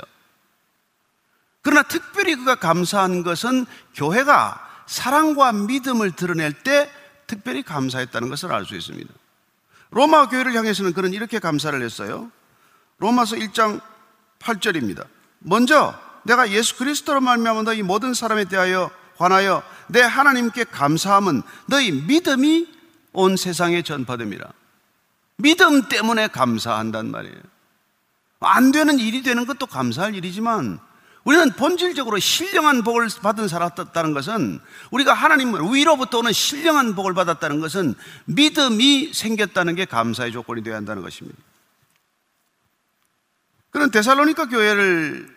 그러나 특별히 그가 감사한 것은 교회가 사랑과 믿음을 드러낼 때 특별히 감사했다는 것을 알 수 있습니다. 로마 교회를 향해서는 그는 이렇게 감사를 했어요. 로마서 일 장 팔 절입니다. 먼저 내가 예수 그리스도로 말미암아 너희 모든 사람에 대하여 관하여 내 하나님께 감사함은 너희 믿음이 온 세상에 전파됨이라. 믿음 때문에 감사한단 말이에요. 안 되는 일이 되는 것도 감사할 일이지만 우리는 본질적으로 신령한 복을 받은 살았다는 것은, 우리가 하나님 위로부터 오는 신령한 복을 받았다는 것은 믿음이 생겼다는 게 감사의 조건이 되어야 한다는 것입니다. 그런 데살로니가 교회를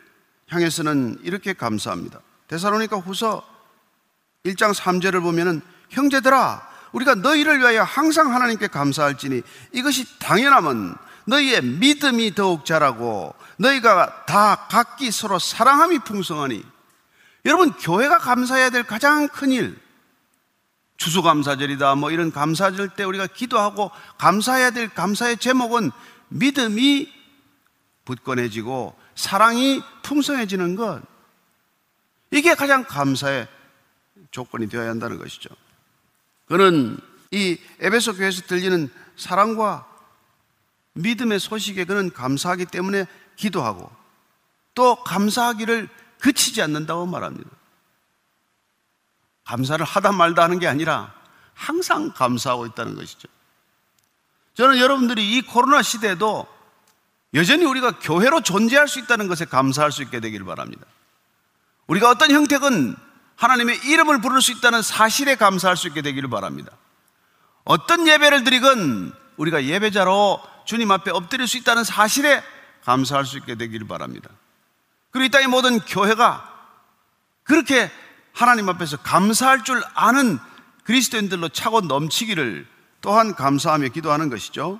향해서는 이렇게 감사합니다. 데살로니가 후서 일 장 삼 절을 보면은 형제들아 우리가 너희를 위하여 항상 하나님께 감사할지니 이것이 당연함은 너희의 믿음이 더욱 자라고 너희가 다 각기 서로 사랑함이 풍성하니. 여러분, 교회가 감사해야 될 가장 큰 일, 추수감사절이다 뭐 이런 감사절 때 우리가 기도하고 감사해야 될 감사의 제목은 믿음이 굳건해지고 사랑이 풍성해지는 것, 이게 가장 감사의 조건이 되어야 한다는 것이죠. 그는 이 에베소 교회에서 들리는 사랑과 믿음의 소식에 그는 감사하기 때문에 기도하고 또 감사하기를 그치지 않는다고 말합니다. 감사를 하다 말다 하는 게 아니라 항상 감사하고 있다는 것이죠. 저는 여러분들이 이 코로나 시대에도 여전히 우리가 교회로 존재할 수 있다는 것에 감사할 수 있게 되길 바랍니다. 우리가 어떤 형태건 하나님의 이름을 부를 수 있다는 사실에 감사할 수 있게 되기를 바랍니다. 어떤 예배를 드리건 우리가 예배자로 주님 앞에 엎드릴 수 있다는 사실에 감사할 수 있게 되기를 바랍니다. 그리고 이 땅의 모든 교회가 그렇게 하나님 앞에서 감사할 줄 아는 그리스도인들로 차고 넘치기를 또한 감사하며 기도하는 것이죠.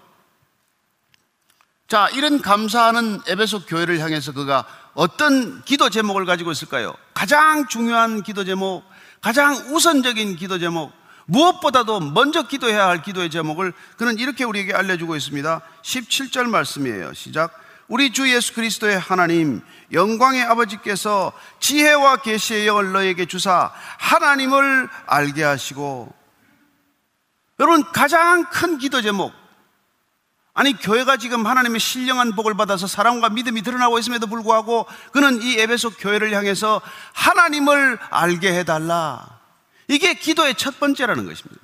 자, 이런 감사하는 에베소 교회를 향해서 그가 어떤 기도 제목을 가지고 있을까요? 가장 중요한 기도 제목, 가장 우선적인 기도 제목, 무엇보다도 먼저 기도해야 할 기도의 제목을 그는 이렇게 우리에게 알려주고 있습니다. 십칠 절 말씀이에요. 시작. 우리 주 예수 그리스도의 하나님 영광의 아버지께서 지혜와 계시의 영을 너에게 주사 하나님을 알게 하시고. 여러분, 가장 큰 기도 제목, 아니 교회가 지금 하나님의 신령한 복을 받아서 사랑과 믿음이 드러나고 있음에도 불구하고 그는 이 에베소 교회를 향해서 하나님을 알게 해달라, 이게 기도의 첫 번째라는 것입니다.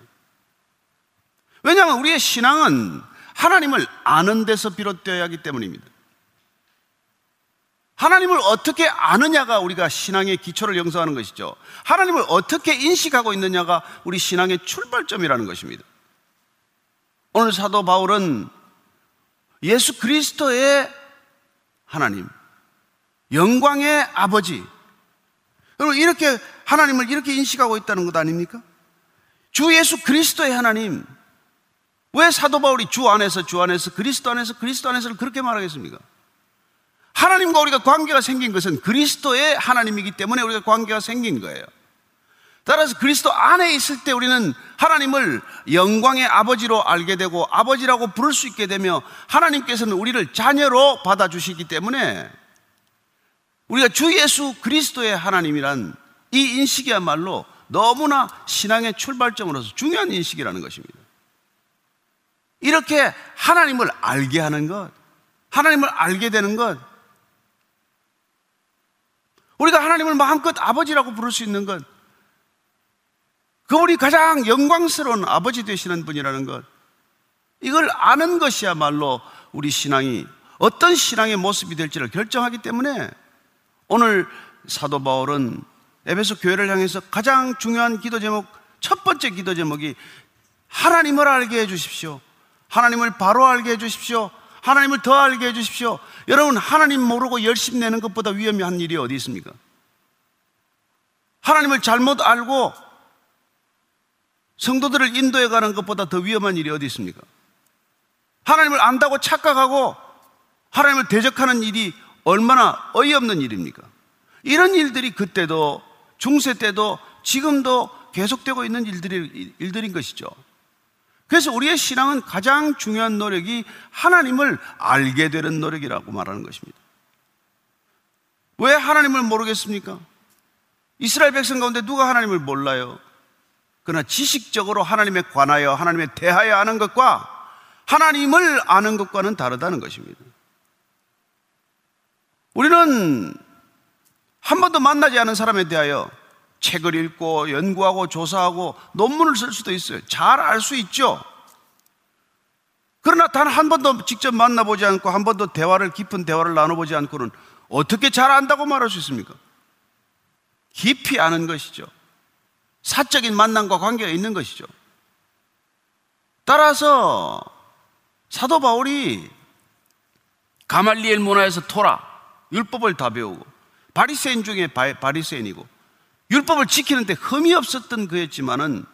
왜냐하면 우리의 신앙은 하나님을 아는 데서 비롯되어야 하기 때문입니다. 하나님을 어떻게 아느냐가 우리가 신앙의 기초를 형성하는 것이죠. 하나님을 어떻게 인식하고 있느냐가 우리 신앙의 출발점이라는 것입니다. 오늘 사도 바울은 예수 그리스도의 하나님, 영광의 아버지, 여러분 이렇게 하나님을 이렇게 인식하고 있다는 것 아닙니까? 주 예수 그리스도의 하나님. 왜 사도 바울이 주 안에서, 주 안에서, 그리스도 안에서, 그리스도 안에서를 그렇게 말하겠습니까? 하나님과 우리가 관계가 생긴 것은 그리스도의 하나님이기 때문에 우리가 관계가 생긴 거예요. 따라서 그리스도 안에 있을 때 우리는 하나님을 영광의 아버지로 알게 되고 아버지라고 부를 수 있게 되며 하나님께서는 우리를 자녀로 받아주시기 때문에 우리가 주 예수 그리스도의 하나님이란 이 인식이야말로 너무나 신앙의 출발점으로서 중요한 인식이라는 것입니다. 이렇게 하나님을 알게 하는 것, 하나님을 알게 되는 것, 우리가 하나님을 마음껏 아버지라고 부를 수 있는 것, 그분이 가장 영광스러운 아버지 되시는 분이라는 것, 이걸 아는 것이야말로 우리 신앙이 어떤 신앙의 모습이 될지를 결정하기 때문에 오늘 사도 바울은 에베소 교회를 향해서 가장 중요한 기도 제목, 첫 번째 기도 제목이 하나님을 알게 해주십시오, 하나님을 바로 알게 해주십시오, 하나님을 더 알게 해주십시오. 여러분, 하나님 모르고 열심 내는 것보다 위험한 일이 어디 있습니까? 하나님을 잘못 알고 성도들을 인도해 가는 것보다 더 위험한 일이 어디 있습니까? 하나님을 안다고 착각하고 하나님을 대적하는 일이 얼마나 어이없는 일입니까? 이런 일들이 그때도, 중세 때도, 지금도 계속되고 있는 일들이, 일들인 것이죠. 그래서 우리의 신앙은 가장 중요한 노력이 하나님을 알게 되는 노력이라고 말하는 것입니다. 왜 하나님을 모르겠습니까? 이스라엘 백성 가운데 누가 하나님을 몰라요? 그러나 지식적으로 하나님에 관하여, 하나님에 대하여 아는 것과 하나님을 아는 것과는 다르다는 것입니다. 우리는 한 번도 만나지 않은 사람에 대하여 책을 읽고 연구하고 조사하고 논문을 쓸 수도 있어요. 잘 알 수 있죠. 그러나 단 한 번도 직접 만나보지 않고 한 번도 대화를, 깊은 대화를 나눠보지 않고는 어떻게 잘 안다고 말할 수 있습니까? 깊이 아는 것이죠. 사적인 만남과 관계가 있는 것이죠. 따라서 사도 바울이 가말리엘 문화에서 토라, 율법을 다 배우고 바리세인 중에 바리세인이고 율법을 지키는데 흠이 없었던 그였지만은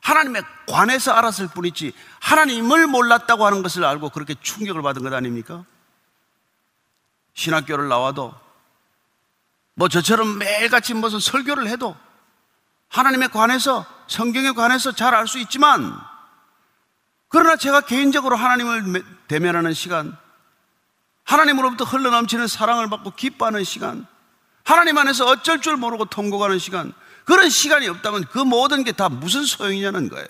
하나님에 관해서 알았을 뿐이지 하나님을 몰랐다고 하는 것을 알고 그렇게 충격을 받은 것 아닙니까? 신학교를 나와도 뭐 저처럼 매일같이 무슨 설교를 해도 하나님에 관해서, 성경에 관해서 잘 알 수 있지만, 그러나 제가 개인적으로 하나님을 대면하는 시간, 하나님으로부터 흘러넘치는 사랑을 받고 기뻐하는 시간, 하나님 안에서 어쩔 줄 모르고 통곡하는 시간, 그런 시간이 없다면 그 모든 게 다 무슨 소용이냐는 거예요.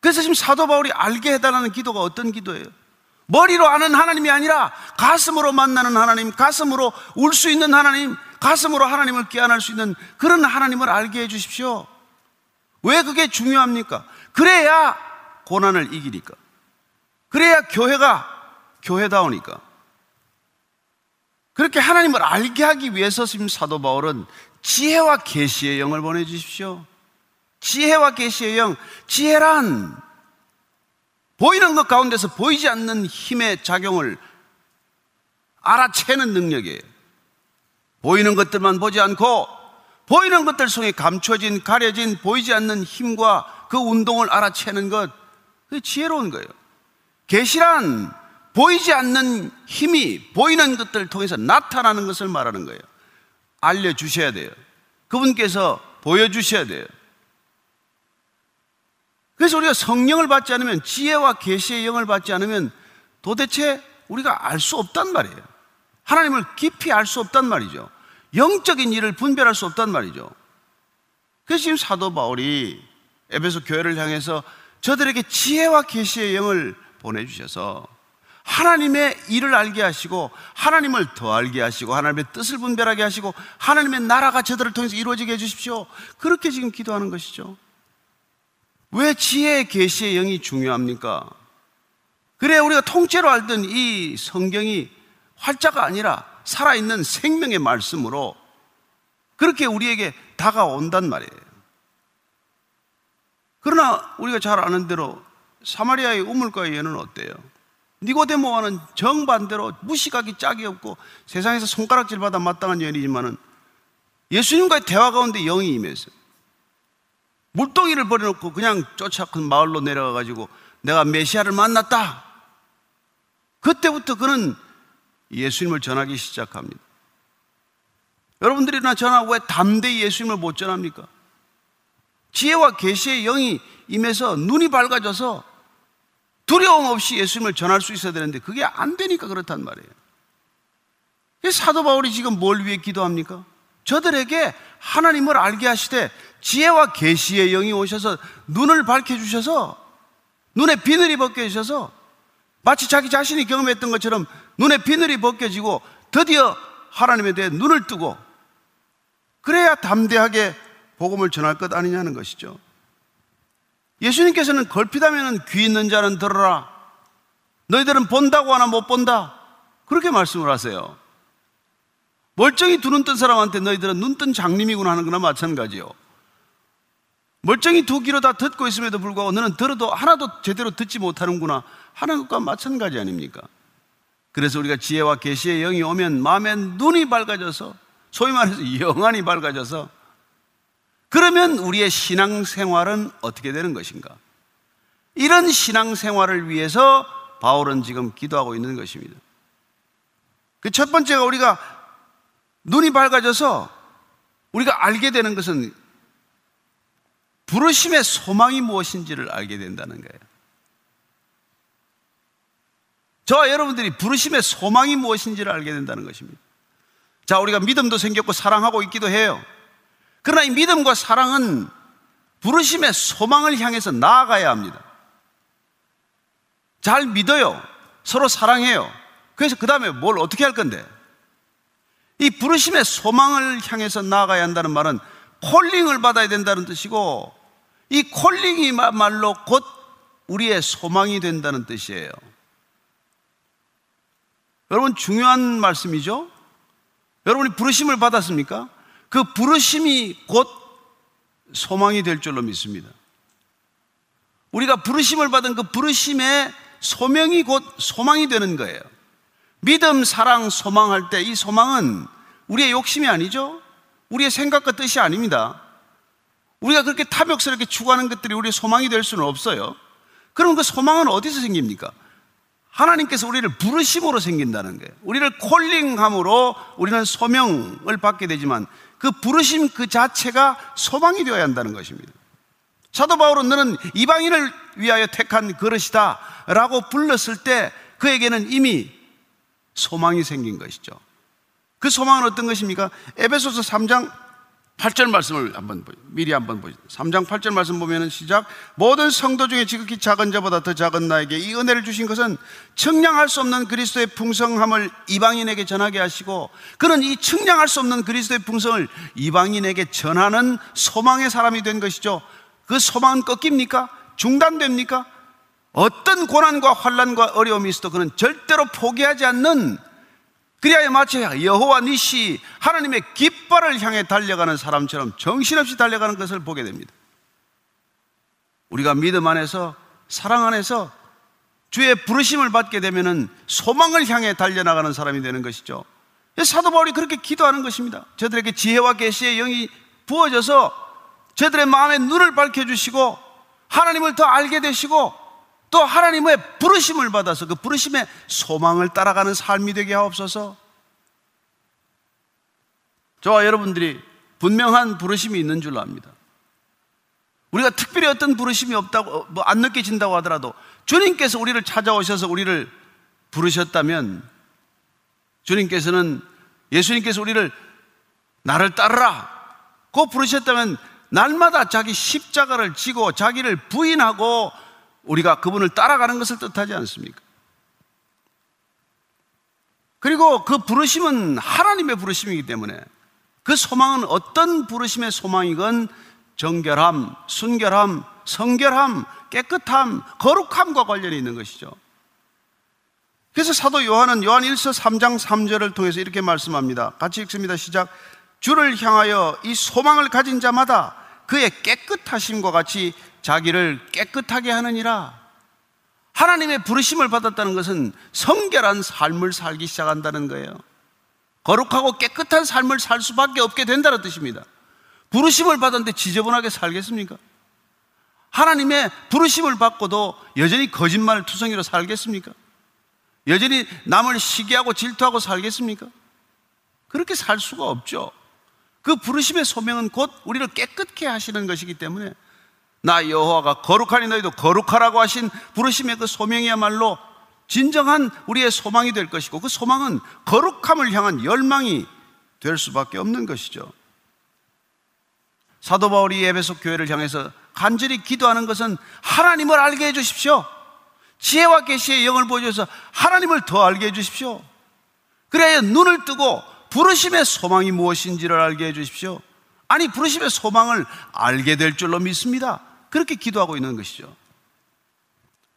그래서 지금 사도 바울이 알게 해달라는 기도가 어떤 기도예요? 머리로 아는 하나님이 아니라 가슴으로 만나는 하나님, 가슴으로 울 수 있는 하나님, 가슴으로 하나님을 깨어날 수 있는 그런 하나님을 알게 해주십시오. 왜 그게 중요합니까? 그래야 고난을 이기니까, 그래야 교회가 교회다우니까, 그렇게 하나님을 알게 하기 위해서 지금 사도 바울은 지혜와 계시의 영을 보내주십시오. 지혜와 계시의 영. 지혜란 보이는 것 가운데서 보이지 않는 힘의 작용을 알아채는 능력이에요. 보이는 것들만 보지 않고 보이는 것들 속에 감춰진, 가려진, 보이지 않는 힘과 그 운동을 알아채는 것, 그게 지혜로운 거예요. 계시란 보이지 않는 힘이 보이는 것들을 통해서 나타나는 것을 말하는 거예요. 알려주셔야 돼요. 그분께서 보여주셔야 돼요. 그래서 우리가 성령을 받지 않으면, 지혜와 계시의 영을 받지 않으면 도대체 우리가 알 수 없단 말이에요. 하나님을 깊이 알 수 없단 말이죠. 영적인 일을 분별할 수 없단 말이죠. 그래서 지금 사도 바울이 에베소 교회를 향해서 저들에게 지혜와 계시의 영을 보내주셔서 하나님의 일을 알게 하시고, 하나님을 더 알게 하시고, 하나님의 뜻을 분별하게 하시고, 하나님의 나라가 저들을 통해서 이루어지게 해주십시오. 그렇게 지금 기도하는 것이죠. 왜 지혜의 계시의 영이 중요합니까? 그래야 우리가 통째로 알던 이 성경이 활자가 아니라 살아있는 생명의 말씀으로 그렇게 우리에게 다가온단 말이에요. 그러나 우리가 잘 아는 대로 사마리아의 우물가의 예는 어때요? 니고데모와는 정반대로 무식하기 짝이 없고 세상에서 손가락질 받아 마땅한 예이지만은 예수님과의 대화 가운데 영이 임했어요. 물동이를 버려놓고 그냥 쫓아간 마을로 내려가가지고 내가 메시아를 만났다. 그때부터 그는 예수님을 전하기 시작합니다. 여러분들이나 저나 왜 담대히 예수님을 못 전합니까? 지혜와 계시의 영이 임해서 눈이 밝아져서 두려움 없이 예수님을 전할 수 있어야 되는데 그게 안 되니까 그렇단 말이에요. 사도 바울이 지금 뭘 위해 기도합니까? 저들에게 하나님을 알게 하시되 지혜와 계시의 영이 오셔서 눈을 밝혀주셔서, 눈에 비늘이 벗겨주셔서, 마치 자기 자신이 경험했던 것처럼 눈에 비늘이 벗겨지고 드디어 하나님에 대해 눈을 뜨고, 그래야 담대하게 복음을 전할 것 아니냐는 것이죠. 예수님께서는 걸핏하면 귀 있는 자는 들어라, 너희들은 본다고 하나 못 본다, 그렇게 말씀을 하세요. 멀쩡히 두 눈 뜬 사람한테 너희들은 눈 뜬 장님이구나 하는 거나 마찬가지요. 멀쩡히 두 귀로 다 듣고 있음에도 불구하고 너는 들어도 하나도 제대로 듣지 못하는구나 하는 것과 마찬가지 아닙니까? 그래서 우리가 지혜와 계시의 영이 오면 마음에 눈이 밝아져서, 소위 말해서 영안이 밝아져서, 그러면 우리의 신앙생활은 어떻게 되는 것인가? 이런 신앙생활을 위해서 바울은 지금 기도하고 있는 것입니다. 그 첫 번째가, 우리가 눈이 밝아져서 우리가 알게 되는 것은 부르심의 소망이 무엇인지를 알게 된다는 거예요. 저와 여러분들이 부르심의 소망이 무엇인지를 알게 된다는 것입니다. 자, 우리가 믿음도 생겼고 사랑하고 있기도 해요. 그러나 이 믿음과 사랑은 부르심의 소망을 향해서 나아가야 합니다. 잘 믿어요. 서로 사랑해요. 그래서 그 다음에 뭘 어떻게 할 건데? 이 부르심의 소망을 향해서 나아가야 한다는 말은 콜링을 받아야 된다는 뜻이고, 이 콜링이 말로 곧 우리의 소망이 된다는 뜻이에요. 여러분, 중요한 말씀이죠? 여러분이 부르심을 받았습니까? 그 부르심이 곧 소망이 될 줄로 믿습니다. 우리가 부르심을 받은 그 부르심의 소명이 곧 소망이 되는 거예요. 믿음, 사랑, 소망할 때 이 소망은 우리의 욕심이 아니죠? 우리의 생각과 뜻이 아닙니다. 우리가 그렇게 탐욕스럽게 추구하는 것들이 우리의 소망이 될 수는 없어요. 그럼 그 소망은 어디서 생깁니까? 하나님께서 우리를 부르심으로 생긴다는 거예요. 우리를 콜링함으로 우리는 소명을 받게 되지만 그 부르심 그 자체가 소망이 되어야 한다는 것입니다. 사도 바울은 너는 이방인을 위하여 택한 그릇이다 라고 불렀을 때 그에게는 이미 소망이 생긴 것이죠. 그 소망은 어떤 것입니까? 에베소서 삼 장 팔 절 말씀을 한번 미리 한번 보죠. 삼 장 팔 절 말씀 보면은 시작. 모든 성도 중에 지극히 작은 자보다 더 작은 나에게 이 은혜를 주신 것은 측량할 수 없는 그리스도의 풍성함을 이방인에게 전하게 하시고, 그는 이 측량할 수 없는 그리스도의 풍성을 이방인에게 전하는 소망의 사람이 된 것이죠. 그 소망은 꺾입니까? 중단됩니까? 어떤 고난과 환난과 어려움이 있어도 그는 절대로 포기하지 않는 그리하여 마치 여호와 니시, 하나님의 깃발을 향해 달려가는 사람처럼 정신없이 달려가는 것을 보게 됩니다. 우리가 믿음 안에서, 사랑 안에서 주의 부르심을 받게 되면 소망을 향해 달려나가는 사람이 되는 것이죠. 사도 바울이 그렇게 기도하는 것입니다. 저들에게 지혜와 계시의 영이 부어져서 저들의 마음의 눈을 밝혀주시고 하나님을 더 알게 되시고 또 하나님의 부르심을 받아서 그 부르심의 소망을 따라가는 삶이 되게 하옵소서. 저와 여러분들이 분명한 부르심이 있는 줄 압니다. 우리가 특별히 어떤 부르심이 없다고, 뭐 안 느껴진다고 하더라도 주님께서 우리를 찾아오셔서 우리를 부르셨다면 주님께서는, 예수님께서 우리를 나를 따르라 고 부르셨다면 날마다 자기 십자가를 지고 자기를 부인하고 우리가 그분을 따라가는 것을 뜻하지 않습니까? 그리고 그 부르심은 하나님의 부르심이기 때문에 그 소망은 어떤 부르심의 소망이건 정결함, 순결함, 성결함, 깨끗함, 거룩함과 관련이 있는 것이죠. 그래서 사도 요한은 요한 일서 삼 장 삼 절을 통해서 이렇게 말씀합니다. 같이 읽습니다. 시작. 주를 향하여 이 소망을 가진 자마다 그의 깨끗하심과 같이 자기를 깨끗하게 하느니라. 하나님의 부르심을 받았다는 것은 성결한 삶을 살기 시작한다는 거예요. 거룩하고 깨끗한 삶을 살 수밖에 없게 된다는 뜻입니다. 부르심을 받았는데 지저분하게 살겠습니까? 하나님의 부르심을 받고도 여전히 거짓말 투성이로 살겠습니까? 여전히 남을 시기하고 질투하고 살겠습니까? 그렇게 살 수가 없죠. 그 부르심의 소명은 곧 우리를 깨끗게 하시는 것이기 때문에 나 여호와가 거룩하니 너희도 거룩하라고 하신 부르심의 그 소명이야말로 진정한 우리의 소망이 될 것이고 그 소망은 거룩함을 향한 열망이 될 수밖에 없는 것이죠. 사도 바울이 에베소 교회를 향해서 간절히 기도하는 것은 하나님을 알게 해주십시오. 지혜와 계시의 영을 보여줘서 하나님을 더 알게 해주십시오. 그래야 눈을 뜨고 부르심의 소망이 무엇인지를 알게 해주십시오. 아니, 부르심의 소망을 알게 될 줄로 믿습니다. 그렇게 기도하고 있는 것이죠.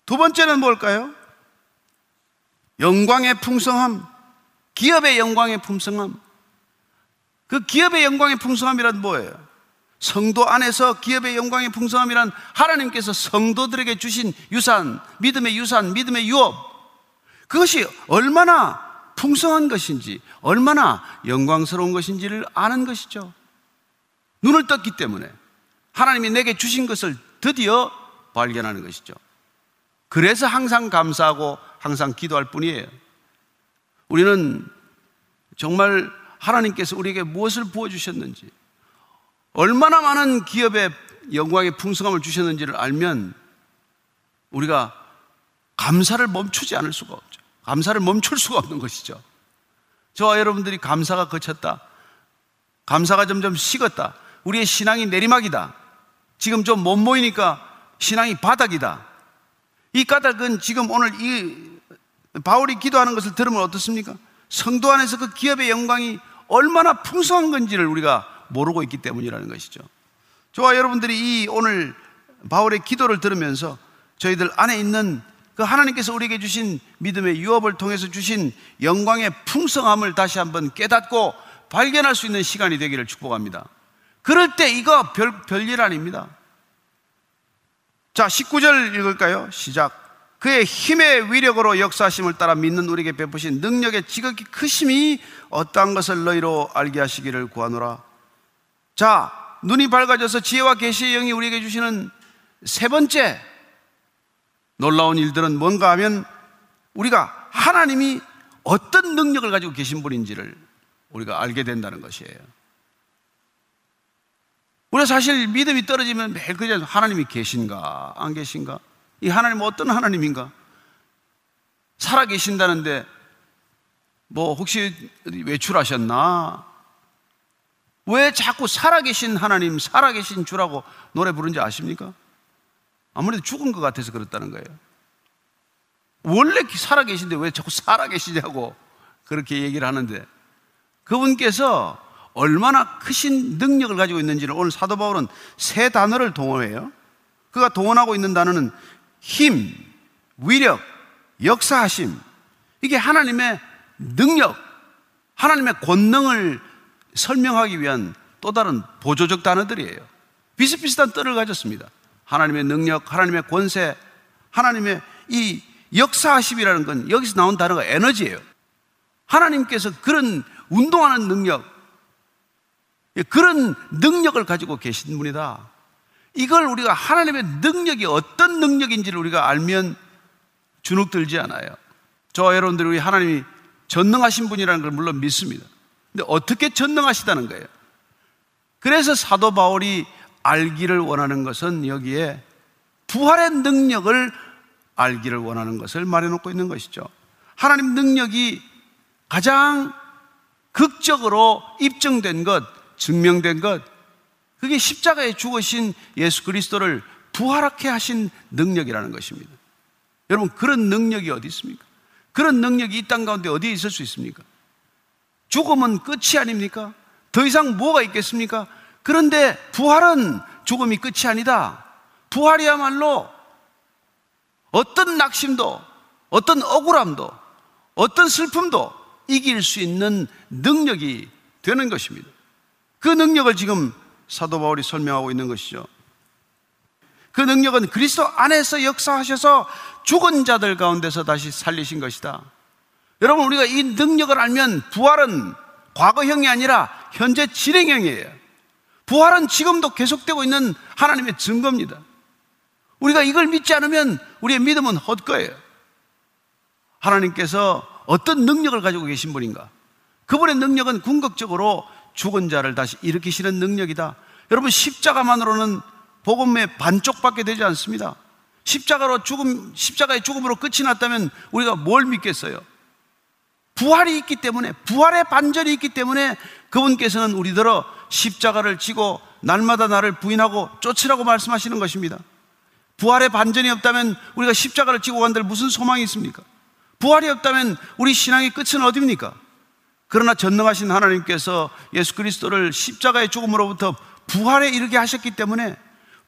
두 번째는 뭘까요? 영광의 풍성함, 기업의 영광의 풍성함. 그 기업의 영광의 풍성함이란 뭐예요? 성도 안에서 기업의 영광의 풍성함이란 하나님께서 성도들에게 주신 유산, 믿음의 유산, 믿음의 유업, 그것이 얼마나 풍성한 것인지, 얼마나 영광스러운 것인지를 아는 것이죠. 눈을 떴기 때문에 하나님이 내게 주신 것을 드디어 발견하는 것이죠. 그래서 항상 감사하고 항상 기도할 뿐이에요. 우리는 정말 하나님께서 우리에게 무엇을 부어주셨는지, 얼마나 많은 기업의 영광의 풍성함을 주셨는지를 알면 우리가 감사를 멈추지 않을 수가 없죠. 감사를 멈출 수가 없는 것이죠. 저와 여러분들이 감사가 거쳤다, 감사가 점점 식었다, 우리의 신앙이 내리막이다, 지금 좀 못 모이니까 신앙이 바닥이다, 이 까닭은 지금 오늘 이 바울이 기도하는 것을 들으면 어떻습니까? 성도 안에서 그 기업의 영광이 얼마나 풍성한 건지를 우리가 모르고 있기 때문이라는 것이죠. 저와 여러분들이 이 오늘 바울의 기도를 들으면서 저희들 안에 있는 그 하나님께서 우리에게 주신 믿음의 유업을 통해서 주신 영광의 풍성함을 다시 한번 깨닫고 발견할 수 있는 시간이 되기를 축복합니다. 그럴 때 이거 별, 별일 아닙니다. 자, 십구 절 읽을까요? 시작. 그의 힘의 위력으로 역사하심을 따라 믿는 우리에게 베푸신 능력의 지극히 크심이 어떠한 것을 너희로 알게 하시기를 구하노라. 자, 눈이 밝아져서 지혜와 계시의 영이 우리에게 주시는 세 번째 놀라운 일들은 뭔가 하면 우리가 하나님이 어떤 능력을 가지고 계신 분인지를 우리가 알게 된다는 것이에요. 우리가 사실 믿음이 떨어지면 매일 그냥 하나님이 계신가 안 계신가, 이 하나님은 어떤 하나님인가, 살아 계신다는데 뭐 혹시 외출하셨나, 왜 자꾸 살아계신 하나님, 살아계신 주라고 노래 부르는지 아십니까? 아무래도 죽은 것 같아서 그렇다는 거예요. 원래 살아계신데 왜 자꾸 살아계시냐고 그렇게 얘기를 하는데 그분께서 얼마나 크신 능력을 가지고 있는지를 오늘 사도 바울은 세 단어를 동원해요. 그가 동원하고 있는 단어는 힘, 위력, 역사하심. 이게 하나님의 능력, 하나님의 권능을 설명하기 위한 또 다른 보조적 단어들이에요. 비슷비슷한 뜻을 가졌습니다. 하나님의 능력, 하나님의 권세, 하나님의 이 역사하심이라는 건 여기서 나온 단어가 에너지예요. 하나님께서 그런 운동하는 능력, 그런 능력을 가지고 계신 분이다. 이걸 우리가 하나님의 능력이 어떤 능력인지를 우리가 알면 주눅들지 않아요. 저와 여러분들이 우리 하나님이 전능하신 분이라는 걸 물론 믿습니다. 근데 어떻게 전능하시다는 거예요? 그래서 사도 바울이 알기를 원하는 것은 여기에 부활의 능력을 알기를 원하는 것을 말해놓고 있는 것이죠. 하나님 능력이 가장 극적으로 입증된 것, 증명된 것, 그게 십자가에 죽으신 예수 그리스도를 부활하게 하신 능력이라는 것입니다. 여러분, 그런 능력이 어디 있습니까? 그런 능력이 이 땅 가운데 어디에 있을 수 있습니까? 죽음은 끝이 아닙니까? 더 이상 뭐가 있겠습니까? 그런데 부활은 죽음이 끝이 아니다. 부활이야말로 어떤 낙심도, 어떤 억울함도, 어떤 슬픔도 이길 수 있는 능력이 되는 것입니다. 그 능력을 지금 사도 바울이 설명하고 있는 것이죠. 그 능력은 그리스도 안에서 역사하셔서 죽은 자들 가운데서 다시 살리신 것이다. 여러분, 우리가 이 능력을 알면 부활은 과거형이 아니라 현재 진행형이에요. 부활은 지금도 계속되고 있는 하나님의 증거입니다. 우리가 이걸 믿지 않으면 우리의 믿음은 헛거예요. 하나님께서 어떤 능력을 가지고 계신 분인가? 그분의 능력은 궁극적으로 죽은 자를 다시 일으키시는 능력이다. 여러분, 십자가만으로는 복음의 반쪽밖에 되지 않습니다. 십자가로 죽음, 십자가의 죽음으로 끝이 났다면 우리가 뭘 믿겠어요? 부활이 있기 때문에, 부활의 반전이 있기 때문에 그분께서는 우리더러 십자가를 지고 날마다 나를 부인하고 쫓으라고 말씀하시는 것입니다. 부활의 반전이 없다면 우리가 십자가를 지고 간들 무슨 소망이 있습니까? 부활이 없다면 우리 신앙의 끝은 어디입니까? 그러나 전능하신 하나님께서 예수 그리스도를 십자가의 죽음으로부터 부활에 이르게 하셨기 때문에,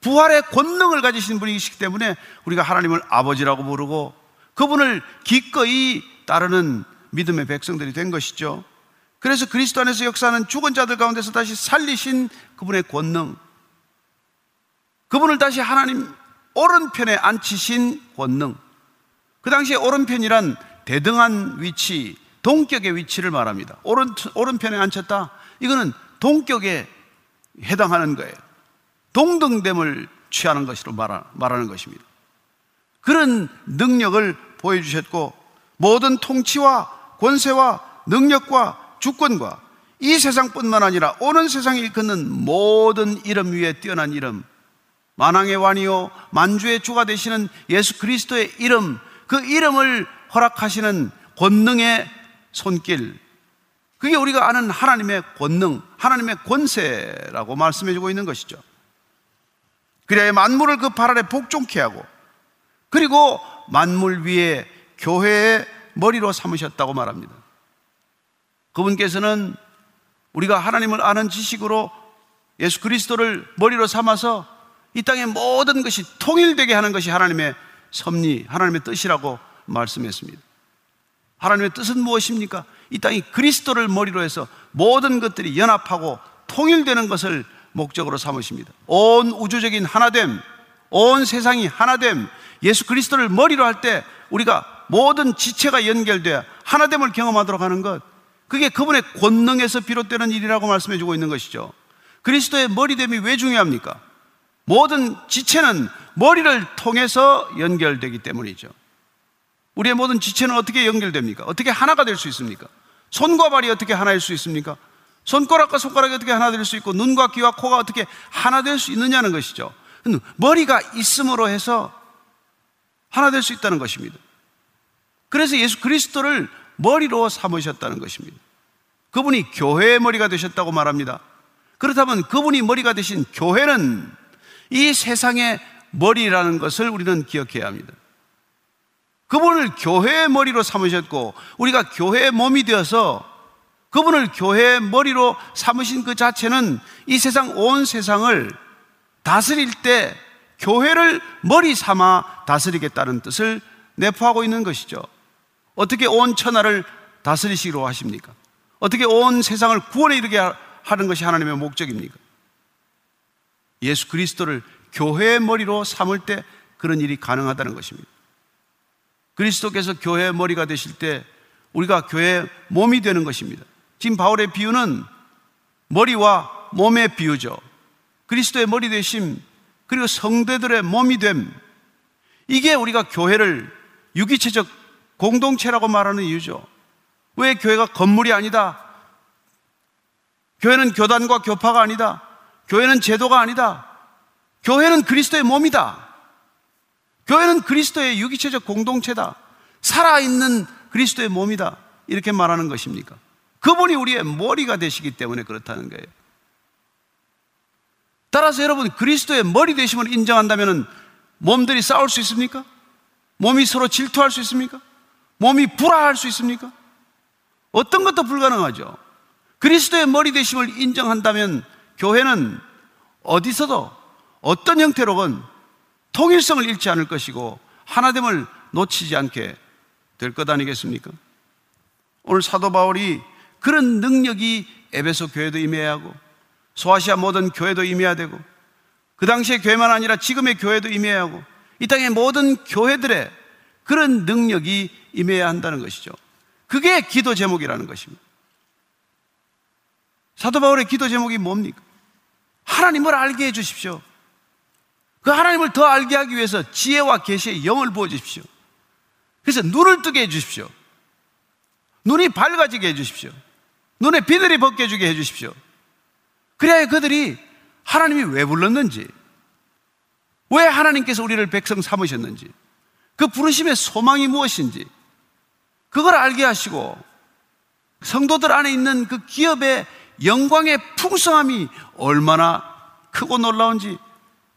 부활의 권능을 가지신 분이시기 때문에 우리가 하나님을 아버지라고 부르고 그분을 기꺼이 따르는 믿음의 백성들이 된 것이죠. 그래서 그리스도 안에서 역사하는 죽은 자들 가운데서 다시 살리신 그분의 권능, 그분을 다시 하나님 오른편에 앉히신 권능. 그 당시에 오른편이란 대등한 위치, 동격의 위치를 말합니다. 오른, 오른편에 앉혔다, 이거는 동격에 해당하는 거예요. 동등됨을 취하는 것으로 말하, 말하는 것입니다. 그런 능력을 보여주셨고, 모든 통치와 권세와 능력과 주권과 이 세상뿐만 아니라 오는 세상이 일컫는 모든 이름 위에 뛰어난 이름, 만왕의 왕이요 만주의 주가 되시는 예수 그리스도의 이름, 그 이름을 허락하시는 권능의 손길, 그게 우리가 아는 하나님의 권능, 하나님의 권세라고 말씀해주고 있는 것이죠. 그래야 만물을 그 발 아래 복종케 하고, 그리고 만물 위에 교회의 머리로 삼으셨다고 말합니다. 그분께서는 우리가 하나님을 아는 지식으로 예수 그리스도를 머리로 삼아서 이 땅의 모든 것이 통일되게 하는 것이 하나님의 섭리, 하나님의 뜻이라고 말씀했습니다. 하나님의 뜻은 무엇입니까? 이 땅이 그리스도를 머리로 해서 모든 것들이 연합하고 통일되는 것을 목적으로 삼으십니다. 온 우주적인 하나됨, 온 세상이 하나됨, 예수 그리스도를 머리로 할 때 우리가 모든 지체가 연결돼야 하나됨을 경험하도록 하는 것, 그게 그분의 권능에서 비롯되는 일이라고 말씀해주고 있는 것이죠. 그리스도의 머리됨이 왜 중요합니까? 모든 지체는 머리를 통해서 연결되기 때문이죠. 우리의 모든 지체는 어떻게 연결됩니까? 어떻게 하나가 될 수 있습니까? 손과 발이 어떻게 하나일 수 있습니까? 손가락과 손가락이 어떻게 하나 될 수 있고, 눈과 귀와 코가 어떻게 하나 될 수 있느냐는 것이죠. 머리가 있음으로 해서 하나 될 수 있다는 것입니다. 그래서 예수 그리스도를 머리로 삼으셨다는 것입니다. 그분이 교회의 머리가 되셨다고 말합니다. 그렇다면 그분이 머리가 되신 교회는 이 세상의 머리라는 것을 우리는 기억해야 합니다. 그분을 교회의 머리로 삼으셨고, 우리가 교회의 몸이 되어서 그분을 교회의 머리로 삼으신 그 자체는 이 세상, 온 세상을 다스릴 때 교회를 머리 삼아 다스리겠다는 뜻을 내포하고 있는 것이죠. 어떻게 온 천하를 다스리시기로 하십니까? 어떻게 온 세상을 구원에 이르게 하는 것이 하나님의 목적입니까? 예수 그리스도를 교회의 머리로 삼을 때 그런 일이 가능하다는 것입니다. 그리스도께서 교회의 머리가 되실 때 우리가 교회의 몸이 되는 것입니다. 지금 바울의 비유는 머리와 몸의 비유죠. 그리스도의 머리 되심, 그리고 성도들의 몸이 됨, 이게 우리가 교회를 유기체적 공동체라고 말하는 이유죠. 왜 교회가 건물이 아니다, 교회는 교단과 교파가 아니다, 교회는 제도가 아니다, 교회는 그리스도의 몸이다, 교회는 그리스도의 유기체적 공동체다, 살아있는 그리스도의 몸이다, 이렇게 말하는 것입니까? 그분이 우리의 머리가 되시기 때문에 그렇다는 거예요. 따라서 여러분, 그리스도의 머리 되심을 인정한다면 몸들이 싸울 수 있습니까? 몸이 서로 질투할 수 있습니까? 몸이 불화할 수 있습니까? 어떤 것도 불가능하죠. 그리스도의 머리 되심을 인정한다면 교회는 어디서도 어떤 형태로건 통일성을 잃지 않을 것이고 하나됨을 놓치지 않게 될 것 아니겠습니까? 오늘 사도 바울이 그런 능력이 에베소 교회도 임해야 하고 소아시아 모든 교회도 임해야 되고 그 당시의 교회만 아니라 지금의 교회도 임해야 하고 이 땅의 모든 교회들의 그런 능력이 임해야 한다는 것이죠. 그게 기도 제목이라는 것입니다. 사도 바울의 기도 제목이 뭡니까? 하나님을 알게 해주십시오. 그 하나님을 더 알게 하기 위해서 지혜와 계시의 영을 부어주십시오. 그래서 눈을 뜨게 해주십시오. 눈이 밝아지게 해주십시오. 눈에 비늘이 벗겨주게 해주십시오. 그래야 그들이 하나님이 왜 불렀는지, 왜 하나님께서 우리를 백성 삼으셨는지, 그 부르심의 소망이 무엇인지 그걸 알게 하시고 성도들 안에 있는 그 기업의 영광의 풍성함이 얼마나 크고 놀라운지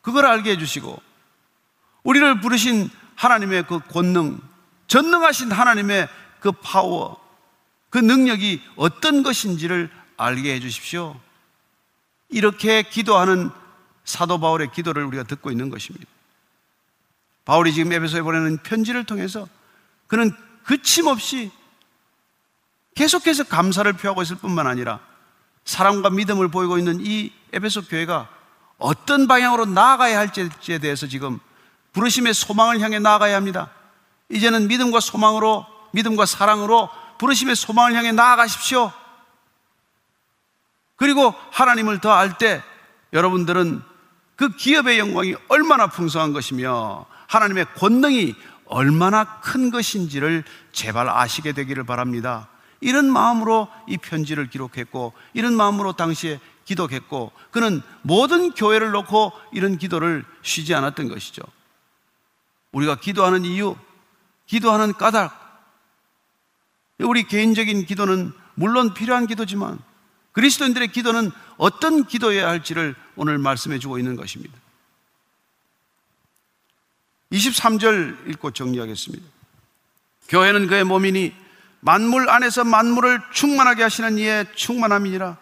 그걸 알게 해주시고 우리를 부르신 하나님의 그 권능, 전능하신 하나님의 그 파워, 그 능력이 어떤 것인지를 알게 해주십시오. 이렇게 기도하는 사도 바울의 기도를 우리가 듣고 있는 것입니다. 바울이 지금 에베소에 보내는 편지를 통해서 그는 그침없이 계속해서 감사를 표하고 있을 뿐만 아니라 사랑과 믿음을 보이고 있는 이 에베소 교회가 어떤 방향으로 나아가야 할지에 대해서 지금 부르심의 소망을 향해 나아가야 합니다. 이제는 믿음과 소망으로, 믿음과 사랑으로 부르심의 소망을 향해 나아가십시오. 그리고 하나님을 더 알 때 여러분들은 그 기업의 영광이 얼마나 풍성한 것이며 하나님의 권능이 얼마나 큰 것인지를 제발 아시게 되기를 바랍니다. 이런 마음으로 이 편지를 기록했고 이런 마음으로 당시에 기도했고 그는 모든 교회를 놓고 이런 기도를 쉬지 않았던 것이죠. 우리가 기도하는 이유, 기도하는 까닭, 우리 개인적인 기도는 물론 필요한 기도지만 그리스도인들의 기도는 어떤 기도여야 할지를 오늘 말씀해 주고 있는 것입니다. 이십삼 절 읽고 정리하겠습니다. 교회는 그의 몸이니 만물 안에서 만물을 충만하게 하시는 이의 충만함이니라.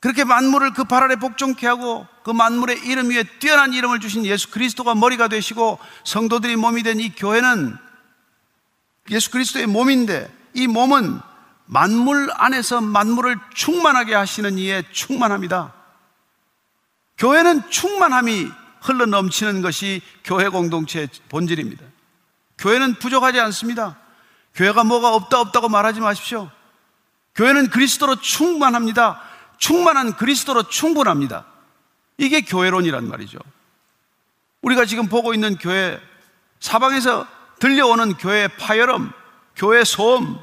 그렇게 만물을 그 발 아래 복종케 하고 그 만물의 이름 위에 뛰어난 이름을 주신 예수 그리스도가 머리가 되시고 성도들이 몸이 된 이 교회는 예수 그리스도의 몸인데 이 몸은 만물 안에서 만물을 충만하게 하시는 이의 충만함이다. 교회는 충만함이 흘러 넘치는 것이 교회 공동체의 본질입니다. 교회는 부족하지 않습니다. 교회가 뭐가 없다 없다고 말하지 마십시오. 교회는 그리스도로 충만합니다. 충만한 그리스도로 충분합니다. 이게 교회론이란 말이죠. 우리가 지금 보고 있는 교회, 사방에서 들려오는 교회의 파열음, 교회의 소음,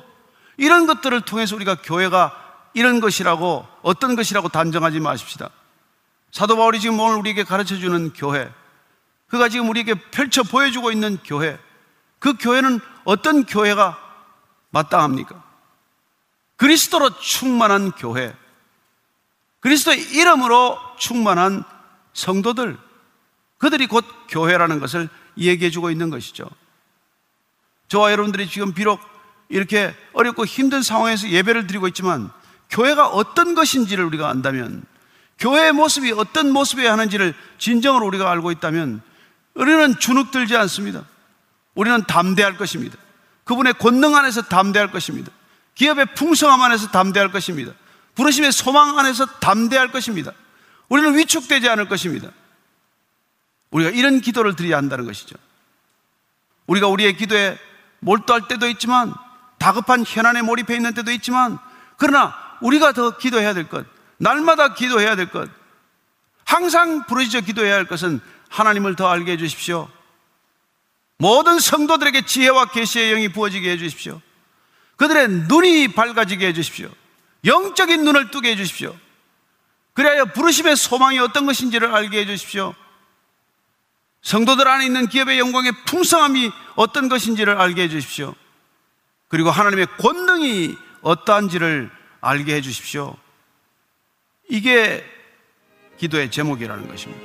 이런 것들을 통해서 우리가 교회가 이런 것이라고 어떤 것이라고 단정하지 마십시다. 사도 바울이 지금 오늘 우리에게 가르쳐주는 교회, 그가 지금 우리에게 펼쳐 보여주고 있는 교회, 그 교회는 어떤 교회가 마땅합니까? 그리스도로 충만한 교회, 그리스도의 이름으로 충만한 성도들, 그들이 곧 교회라는 것을 얘기해 주고 있는 것이죠. 저와 여러분들이 지금 비록 이렇게 어렵고 힘든 상황에서 예배를 드리고 있지만 교회가 어떤 것인지를 우리가 안다면, 교회의 모습이 어떤 모습이어야 하는지를 진정으로 우리가 알고 있다면 우리는 주눅 들지 않습니다. 우리는 담대할 것입니다. 그분의 권능 안에서 담대할 것입니다. 기업의 풍성함 안에서 담대할 것입니다. 부르심의 소망 안에서 담대할 것입니다. 우리는 위축되지 않을 것입니다. 우리가 이런 기도를 드려야 한다는 것이죠. 우리가 우리의 기도에 몰두할 때도 있지만, 다급한 현안에 몰입해 있는 때도 있지만, 그러나 우리가 더 기도해야 될 것, 날마다 기도해야 될 것, 항상 부르짖어 기도해야 할 것은 하나님을 더 알게 해주십시오. 모든 성도들에게 지혜와 계시의 영이 부어지게 해주십시오. 그들의 눈이 밝아지게 해주십시오. 영적인 눈을 뜨게 해주십시오. 그래야 부르심의 소망이 어떤 것인지를 알게 해주십시오. 성도들 안에 있는 기업의 영광의 풍성함이 어떤 것인지를 알게 해주십시오. 그리고 하나님의 권능이 어떠한지를 알게 해주십시오. 이게 기도의 제목이라는 것입니다.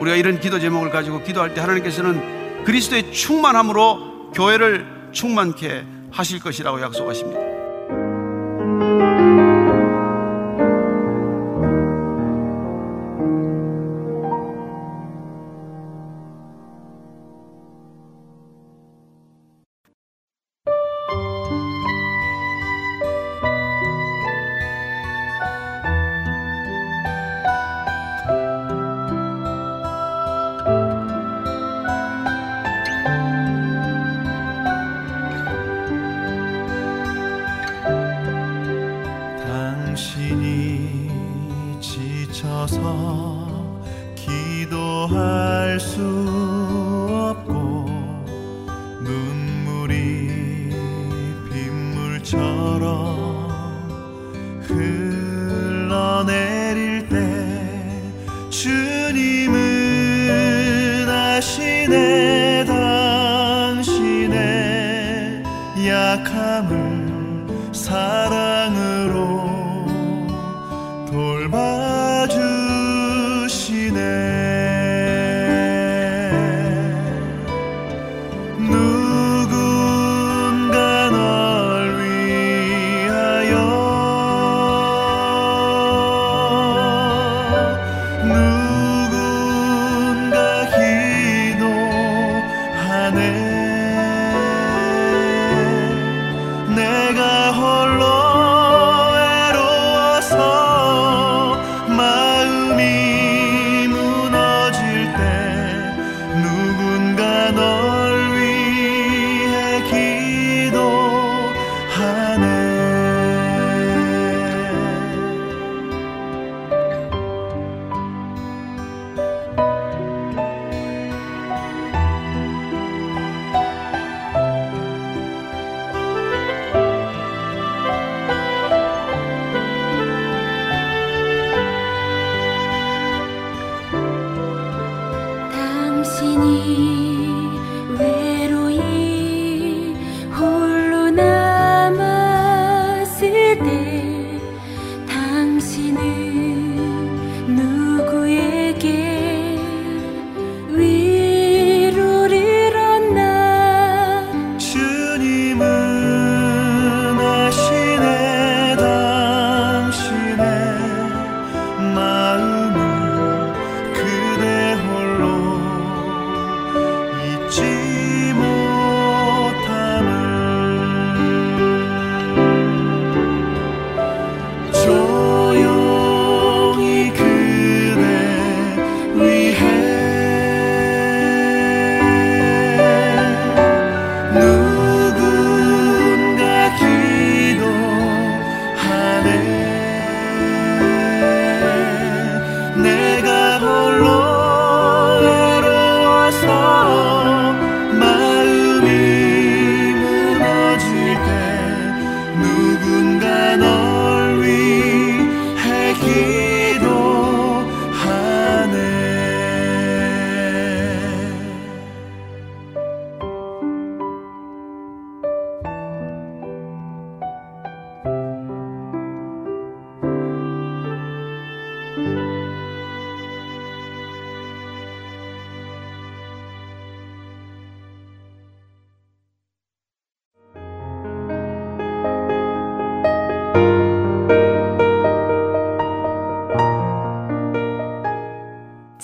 우리가 이런 기도 제목을 가지고 기도할 때 하나님께서는 그리스도의 충만함으로 교회를 충만케 하실 것이라고 약속하십니다.